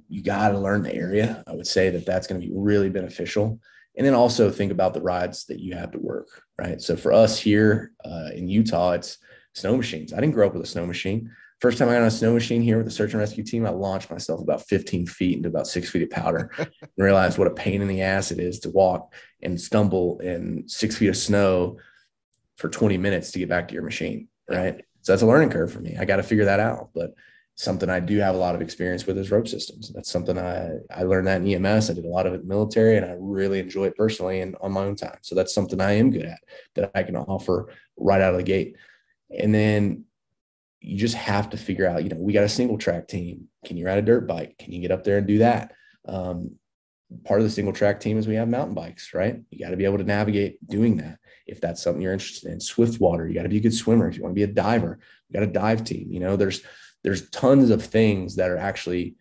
you got to learn the area. I would say that that's going to be really beneficial. And then also think about the rides that you have to work, right? So for us here in Utah, it's snow machines. I didn't grow up with a snow machine. First time I got on a snow machine here with the search and rescue team, I launched myself about 15 feet into about 6 feet of powder and realized what a pain in the ass it is to walk and stumble in 6 feet of snow for 20 minutes to get back to your machine, right? So that's a learning curve for me. I got to figure that out. But something I do have a lot of experience with is rope systems. That's something I learned that in EMS. I did a lot of it in the military, and I really enjoy it personally and on my own time. So that's something I am good at that I can offer right out of the gate. And then you just have to figure out, you know, we got a single track team. Can you ride a dirt bike? Can you get up there and do that? Part of the single track team is we have mountain bikes, right? You got to be able to navigate doing that. If that's something you're interested in, swift water, you got to be a good swimmer. If you want to be a diver, you got a dive team. You know, there's tons of things that are actually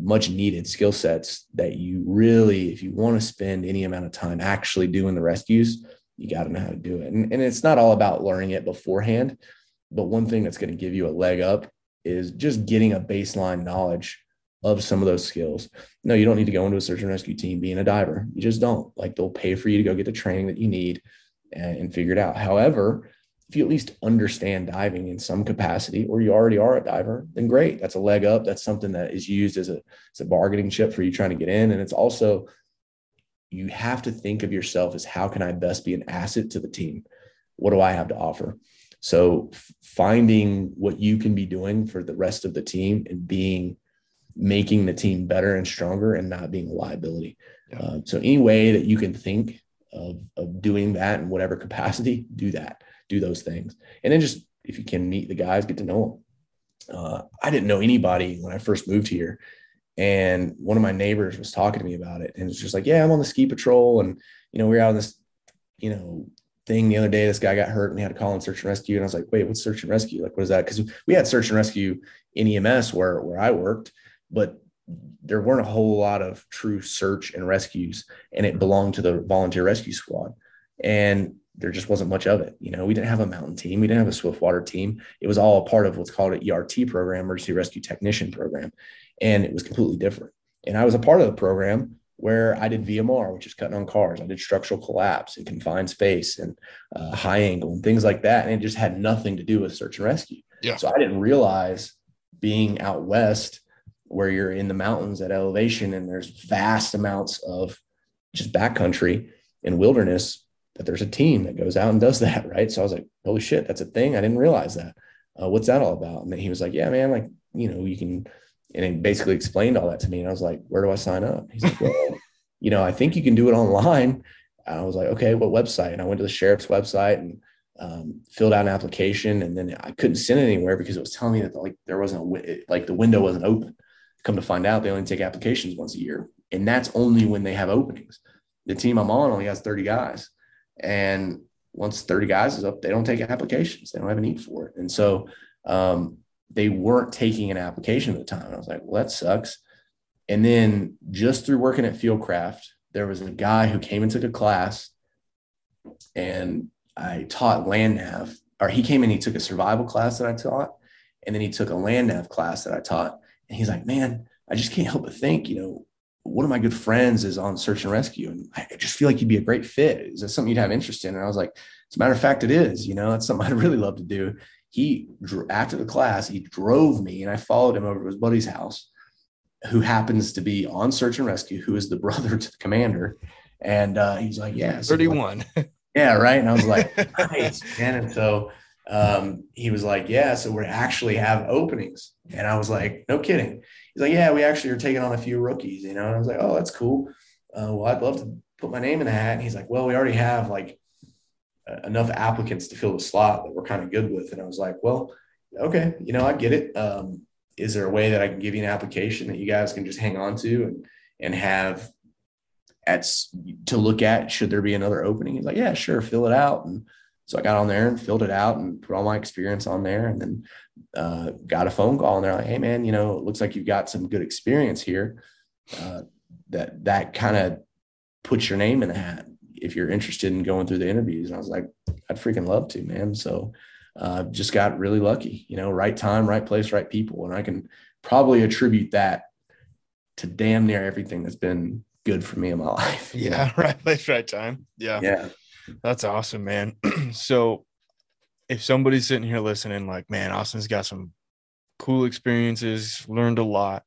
much needed skill sets that you really, if you want to spend any amount of time actually doing the rescues, you got to know how to do it. And it's not all about learning it beforehand. But one thing that's going to give you a leg up is just getting a baseline knowledge of some of those skills. No, you don't need to go into a search and rescue team being a diver. You just don't. Like, they'll pay for you to go get the training that you need and figure it out. However, if you at least understand diving in some capacity, or you already are a diver, then great. That's a leg up. That's something that is used as a bargaining chip for you trying to get in. And it's also, you have to think of yourself as, how can I best be an asset to the team? What do I have to offer? So finding what you can be doing for the rest of the team and making the team better and stronger and not being a liability. Yeah. So any way that you can think of doing that in whatever capacity, do that, do those things. And then just, if you can, meet the guys, get to know them. I didn't know anybody when I first moved here, and one of my neighbors was talking to me about it, and it's just like, yeah, I'm on the ski patrol. And, you know, we were out on this, you know, thing the other day, this guy got hurt and he had to call in search and rescue. And I was like, wait, what's search and rescue? Like, what is that? Because we had search and rescue in EMS where I worked, but there weren't a whole lot of true search and rescues, and it belonged to the volunteer rescue squad. And there just wasn't much of it. You know, we didn't have a mountain team. We didn't have a swift water team. It was all a part of what's called an ERT program, emergency rescue technician program. And it was completely different. And I was a part of the program where I did VMR, which is cutting on cars. I did structural collapse and confined space and high angle and things like that. And it just had nothing to do with search and rescue. Yeah. So I didn't realize, being out west where you're in the mountains at elevation and there's vast amounts of just backcountry and wilderness, that there's a team that goes out and does that, right? So I was like, holy shit, that's a thing. I didn't realize that. What's that all about? And then he was like, yeah, man, like, you know, you can... And it basically explained all that to me. And I was like, where do I sign up? He's like, well, you know, I think you can do it online. And I was like, okay, what website? And I went to the sheriff's website and filled out an application. And then I couldn't send it anywhere because it was telling me that, like, there wasn't the window wasn't open. Come to find out, they only take applications once a year. And that's only when they have openings. The team I'm on only has 30 guys. And once 30 guys is up, they don't take applications. They don't have a need for it. And so, they weren't taking an application at the time. I was like, well, that sucks. And then just through working at Fieldcraft, there was a guy who came and took a class, and I taught land nav, or he came and he took a survival class that I taught, and then he took a land nav class that I taught. And he's like, man, I just can't help but think, you know, one of my good friends is on search and rescue, and I just feel like you'd be a great fit. Is that something you'd have interest in? And I was like, as a matter of fact, it is, you know, it's something I'd really love to do. He, after the class, he drove me, and I followed him over to his buddy's house, who happens to be on search and rescue, who is the brother to the commander. And he's like, yeah, so 31. Like, yeah. Right. And I was like, nice, man. And so he was like, yeah, so we actually have openings. And I was like, no kidding. He's like, yeah, we actually are taking on a few rookies, you know? And I was like, oh, that's cool. Well, I'd love to put my name in the hat. And he's like, well, we already have like enough applicants to fill the slot that we're kind of good with. And I was like, well, okay, you know, I get it. Is there a way that I can give you an application that you guys can just hang on to and have to look at, should there be another opening? He's like, yeah, sure, fill it out. And so I got on there and filled it out and put all my experience on there, and then got a phone call, and they're like, hey man, you know, it looks like you've got some good experience here. That kind of puts your name in the hat if you're interested in going through the interviews. And I was like, I'd freaking love to, man. So just got really lucky, you know, right time, right place, right people. And I can probably attribute that to damn near everything that's been good for me in my life. Yeah. Right place, right time. Yeah. Yeah. That's awesome, man. So if somebody's sitting here listening, like, man, Austin's got some cool experiences, learned a lot.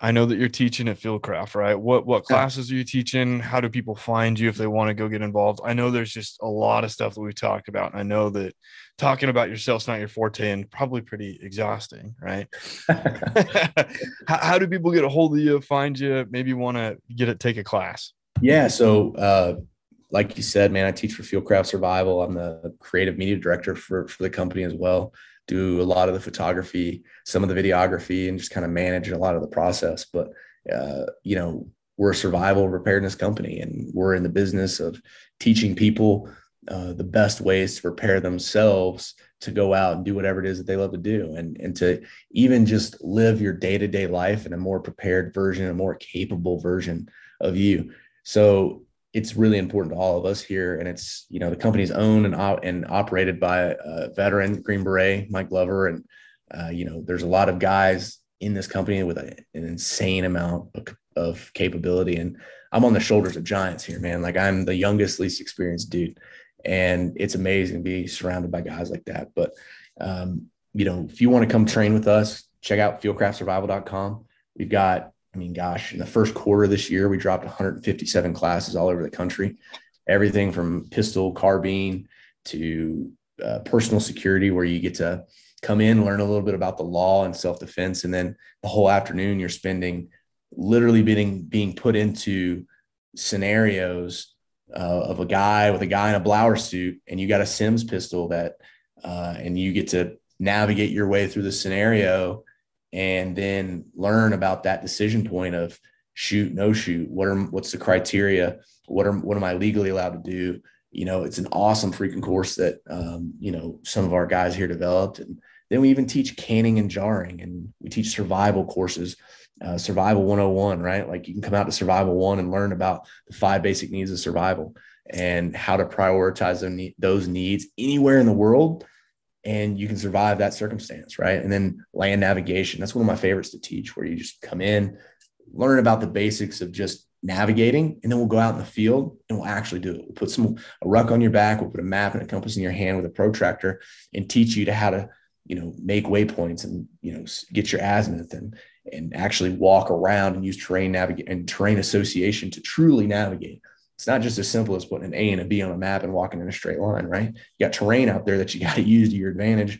I know that you're teaching at Fieldcraft, right? What classes are you teaching? How do people find you if they want to go get involved? I know there's just a lot of stuff that we've talked about. And I know that talking about yourself's not your forte and probably pretty exhausting, right? How do people get a hold of you, find you, maybe want to take a class? Yeah. So, like you said, man, I teach for Fieldcraft Survival. I'm the creative media director for the company as well. Do a lot of the photography, some of the videography, and just kind of manage a lot of the process. But, you know, we're a survival preparedness company, and we're in the business of teaching people the best ways to prepare themselves to go out and do whatever it is that they love to do, and to even just live your day-to-day life in a more prepared version, a more capable version of you. So it's really important to all of us here. And it's, you know, the company's owned and operated by a veteran, Green Beret, Mike Glover. And, you know, there's a lot of guys in this company with an insane amount of capability. And I'm on the shoulders of giants here, man. Like, I'm the youngest, least experienced dude. And it's amazing to be surrounded by guys like that. But, you know, if you want to come train with us, check out fieldcraftsurvival.com. We've got, I mean, gosh, in the first quarter of this year, we dropped 157 classes all over the country, everything from pistol, carbine to personal security, where you get to come in, learn a little bit about the law and self-defense. And then the whole afternoon you're spending literally being put into scenarios of a guy in a blower suit, and you got a Sims pistol that and you get to navigate your way through the scenario and then learn about that decision point of shoot, no shoot. What's the criteria? What am I legally allowed to do? You know, it's an awesome freaking course that, you know, some of our guys here developed. And then we even teach canning and jarring, and we teach survival courses, survival 101, right? Like, you can come out to survival 1 and learn about the 5 basic needs of survival and how to prioritize those needs anywhere in the world, and you can survive that circumstance, right? And then land navigation, that's one of my favorites to teach, where you just come in, learn about the basics of just navigating, and then we'll go out in the field and we'll actually do it. We'll put a ruck on your back, we'll put a map and a compass in your hand with a protractor, and teach you how to, you know, make waypoints and, you know, get your azimuth and actually walk around and use terrain association to truly navigate. It's not just as simple as putting an A and a B on a map and walking in a straight line, right? You got terrain out there that you got to use to your advantage,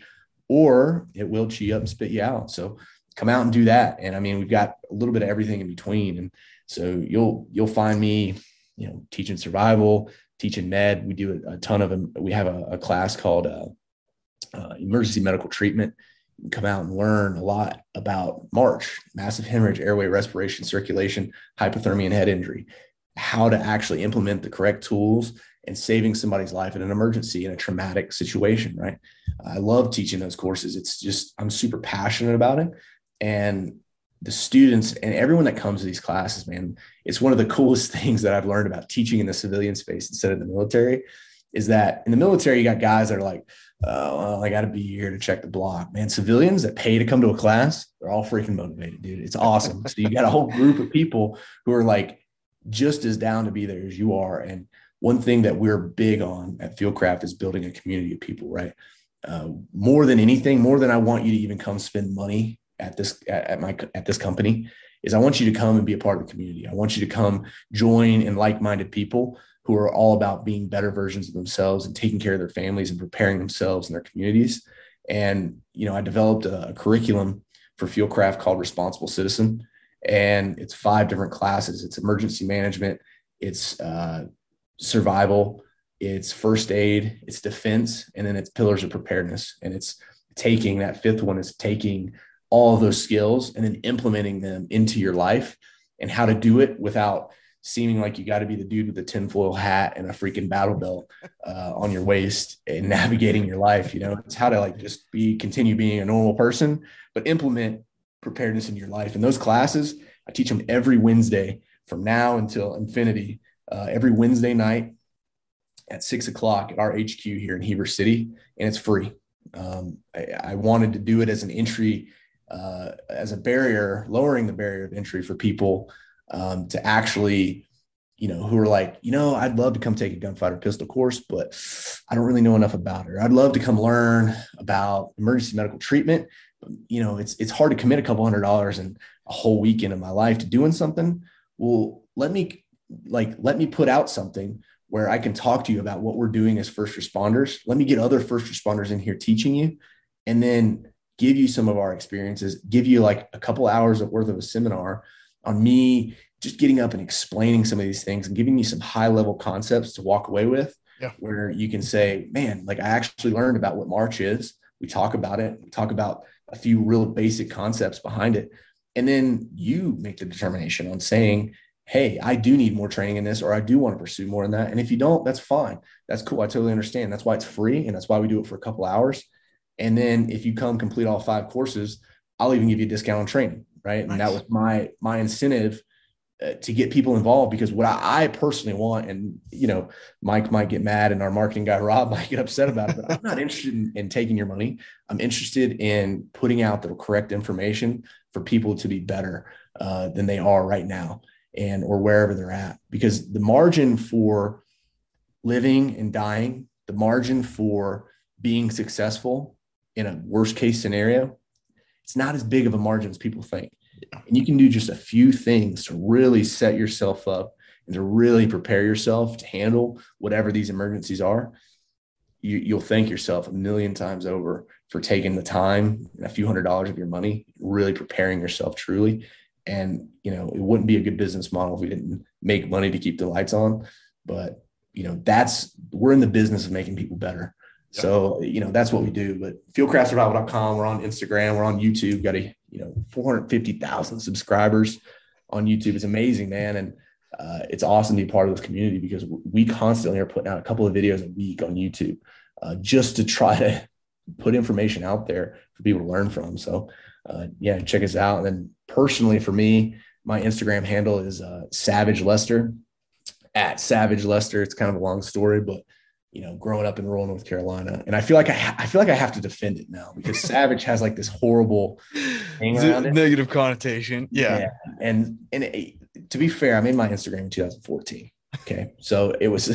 or it will chew you up and spit you out. So come out and do that. And I mean, we've got a little bit of everything in between. And so you'll find me, you know, teaching survival, teaching med. We do a ton of them. We have a class called emergency medical treatment. You can come out and learn a lot about MARCH, massive hemorrhage, airway, respiration, circulation, hypothermia, and head injury, how to actually implement the correct tools and saving somebody's life in an emergency, in a traumatic situation, right? I love teaching those courses. It's just, I'm super passionate about it. And the students and everyone that comes to these classes, man, it's one of the coolest things that I've learned about teaching in the civilian space instead of the military, is that in the military, you got guys that are like, oh, well, I got to be here to check the block, man. Civilians that pay to come to a class, they're all freaking motivated, dude. It's awesome. So you got a whole group of people who are like just as down to be there as you are. And one thing that we're big on at Fieldcraft is building a community of people, right? More than anything, more than I want you to even come spend money at this company, is I want you to come and be a part of the community. I want you to come join in like-minded people who are all about being better versions of themselves and taking care of their families and preparing themselves and their communities. And, you know, I developed a curriculum for Fieldcraft called Responsible Citizen, and it's 5 different classes. It's emergency management, it's survival, it's first aid, it's defense, and then it's pillars of preparedness. And it's taking that 5th one is taking all of those skills and then implementing them into your life, and how to do it without seeming like you got to be the dude with the tinfoil hat and a freaking battle belt on your waist and navigating your life. You know, it's how to like just continue being a normal person, but implement preparedness in your life. And those classes, I teach them every Wednesday from now until infinity, every Wednesday night at 6 o'clock at our HQ here in Heber City. And it's free. I wanted to do it as an entry, as a barrier, lowering the barrier of entry for people to actually, you know, who are like, you know, I'd love to come take a gunfighter pistol course, but I don't really know enough about it. I'd love to come learn about emergency medical treatment, but, you know, it's hard to commit a couple $100 and a whole weekend of my life to doing something. Well, let me put out something where I can talk to you about what we're doing as first responders. Let me get other first responders in here teaching you, and then give you some of our experiences, give you like a couple hours worth of a seminar on me just getting up and explaining some of these things and giving you some high level concepts to walk away with, where you can say, man, like I actually learned about what MARCH is. We talk about it. We talk about a few real basic concepts behind it. And then you make the determination on saying, hey, I do need more training in this, or I do want to pursue more in that. And if you don't, that's fine. That's cool. I totally understand. That's why it's free. And that's why we do it for a couple hours. And then if you come complete all 5 courses, I'll even give you a discount on training. Right. And that was my incentive to get people involved, because what I personally want, and, you know, Mike might get mad and our marketing guy, Rob, might get upset about it, but I'm not interested in taking your money. I'm interested in putting out the correct information for people to be better than they are right now, and, or wherever they're at, because the margin for living and dying, the margin for being successful in a worst case scenario, it's not as big of a margin as people think. And you can do just a few things to really set yourself up and to really prepare yourself to handle whatever these emergencies are. You'll thank yourself a million times over for taking the time and a few $100s of your money, really preparing yourself truly. And, you know, it wouldn't be a good business model if we didn't make money to keep the lights on. But, you know, we're in the business of making people better. So, you know, that's what we do. But fieldcraftsurvival.com, we're on Instagram, we're on YouTube, we've got 450,000 subscribers on YouTube. It's amazing, man. And it's awesome to be part of this community, because we constantly are putting out a couple of videos a week on YouTube just to try to put information out there for people to learn from. So yeah, check us out. And then personally for me, my Instagram handle is Savage Lester, at Savage Lester. It's kind of a long story, but you know, growing up in rural North Carolina, and I feel like I have to defend it now, because Savage has like this horrible thing around it. Negative connotation. Yeah. And to be fair, I made my Instagram in 2014. Okay, so it was,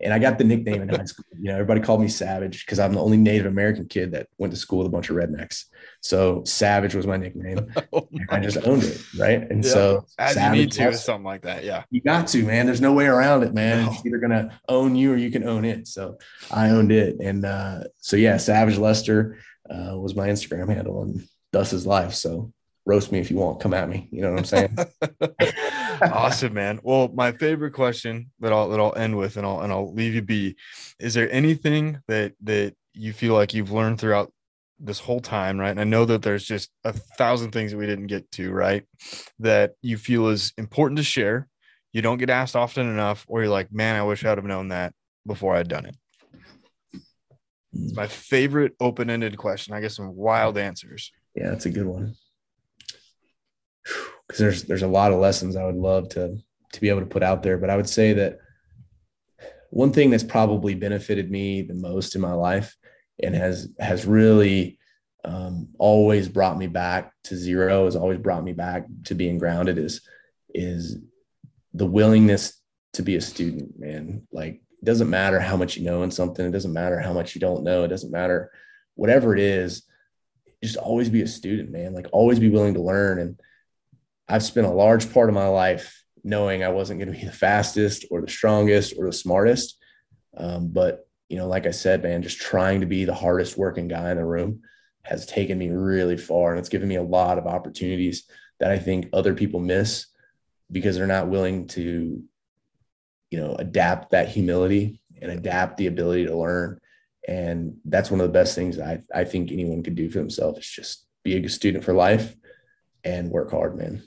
and I got the nickname in high school. You know, everybody called me Savage because I'm the only Native American kid that went to school with a bunch of rednecks. So Savage was my nickname. I just owned it, right? And so as Savage, you need to, something like that. Yeah, you got to, man. There's no way around it, man. No. It's either gonna own you or you can own it. So I owned it, and so yeah, Savage Lester was my Instagram handle, and thus is life. So roast me if you want. Come at me. You know what I'm saying? Awesome, man. Well, my favorite question that I'll end with, and I'll leave you be. Is there anything that you feel like you've learned throughout this whole time, right? And I know that there's just 1,000 things that we didn't get to, right, that you feel is important to share, you don't get asked often enough, or you're like, man, I wish I'd have known that before I'd done it. It's my favorite open-ended question. I get some wild answers. Yeah, that's a good one. because there's a lot of lessons I would love to be able to put out there. But I would say that one thing that's probably benefited me the most in my life and has really always brought me back to zero, has always brought me back to being grounded, is the willingness to be a student, man. Like, it doesn't matter how much you know in something. It doesn't matter how much you don't know. It doesn't matter whatever it is, just always be a student, man. Like, always be willing to learn. And I've spent a large part of my life knowing I wasn't going to be the fastest or the strongest or the smartest. But, you know, like I said, man, just trying to be the hardest working guy in the room has taken me really far. And it's given me a lot of opportunities that I think other people miss because they're not willing to, you know, adapt that humility and adapt the ability to learn. And that's one of the best things I think anyone could do for themselves, is just be a good student for life and work hard, man.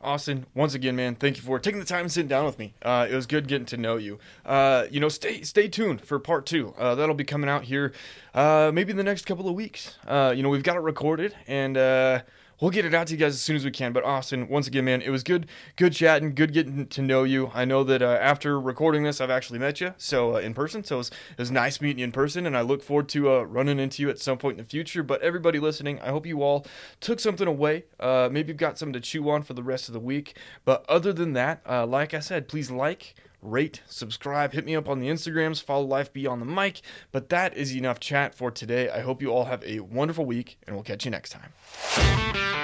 Austin, once again, man, thank you for taking the time and sitting down with me. It was good getting to know you. You know, stay tuned for part two. That'll be coming out here maybe in the next couple of weeks. You know, we've got it recorded, and we'll get it out to you guys as soon as we can. But Austin, once again, man, it was good chatting, good getting to know you. I know that after recording this, I've actually met you in person. So it was nice meeting you in person, and I look forward to running into you at some point in the future. But everybody listening, I hope you all took something away. Maybe you've got something to chew on for the rest of the week. But other than that, like I said, please rate, subscribe, hit me up on the Instagrams, follow Life Beyond the Mic. But that is enough chat for today. I hope you all have a wonderful week, and we'll catch you next time.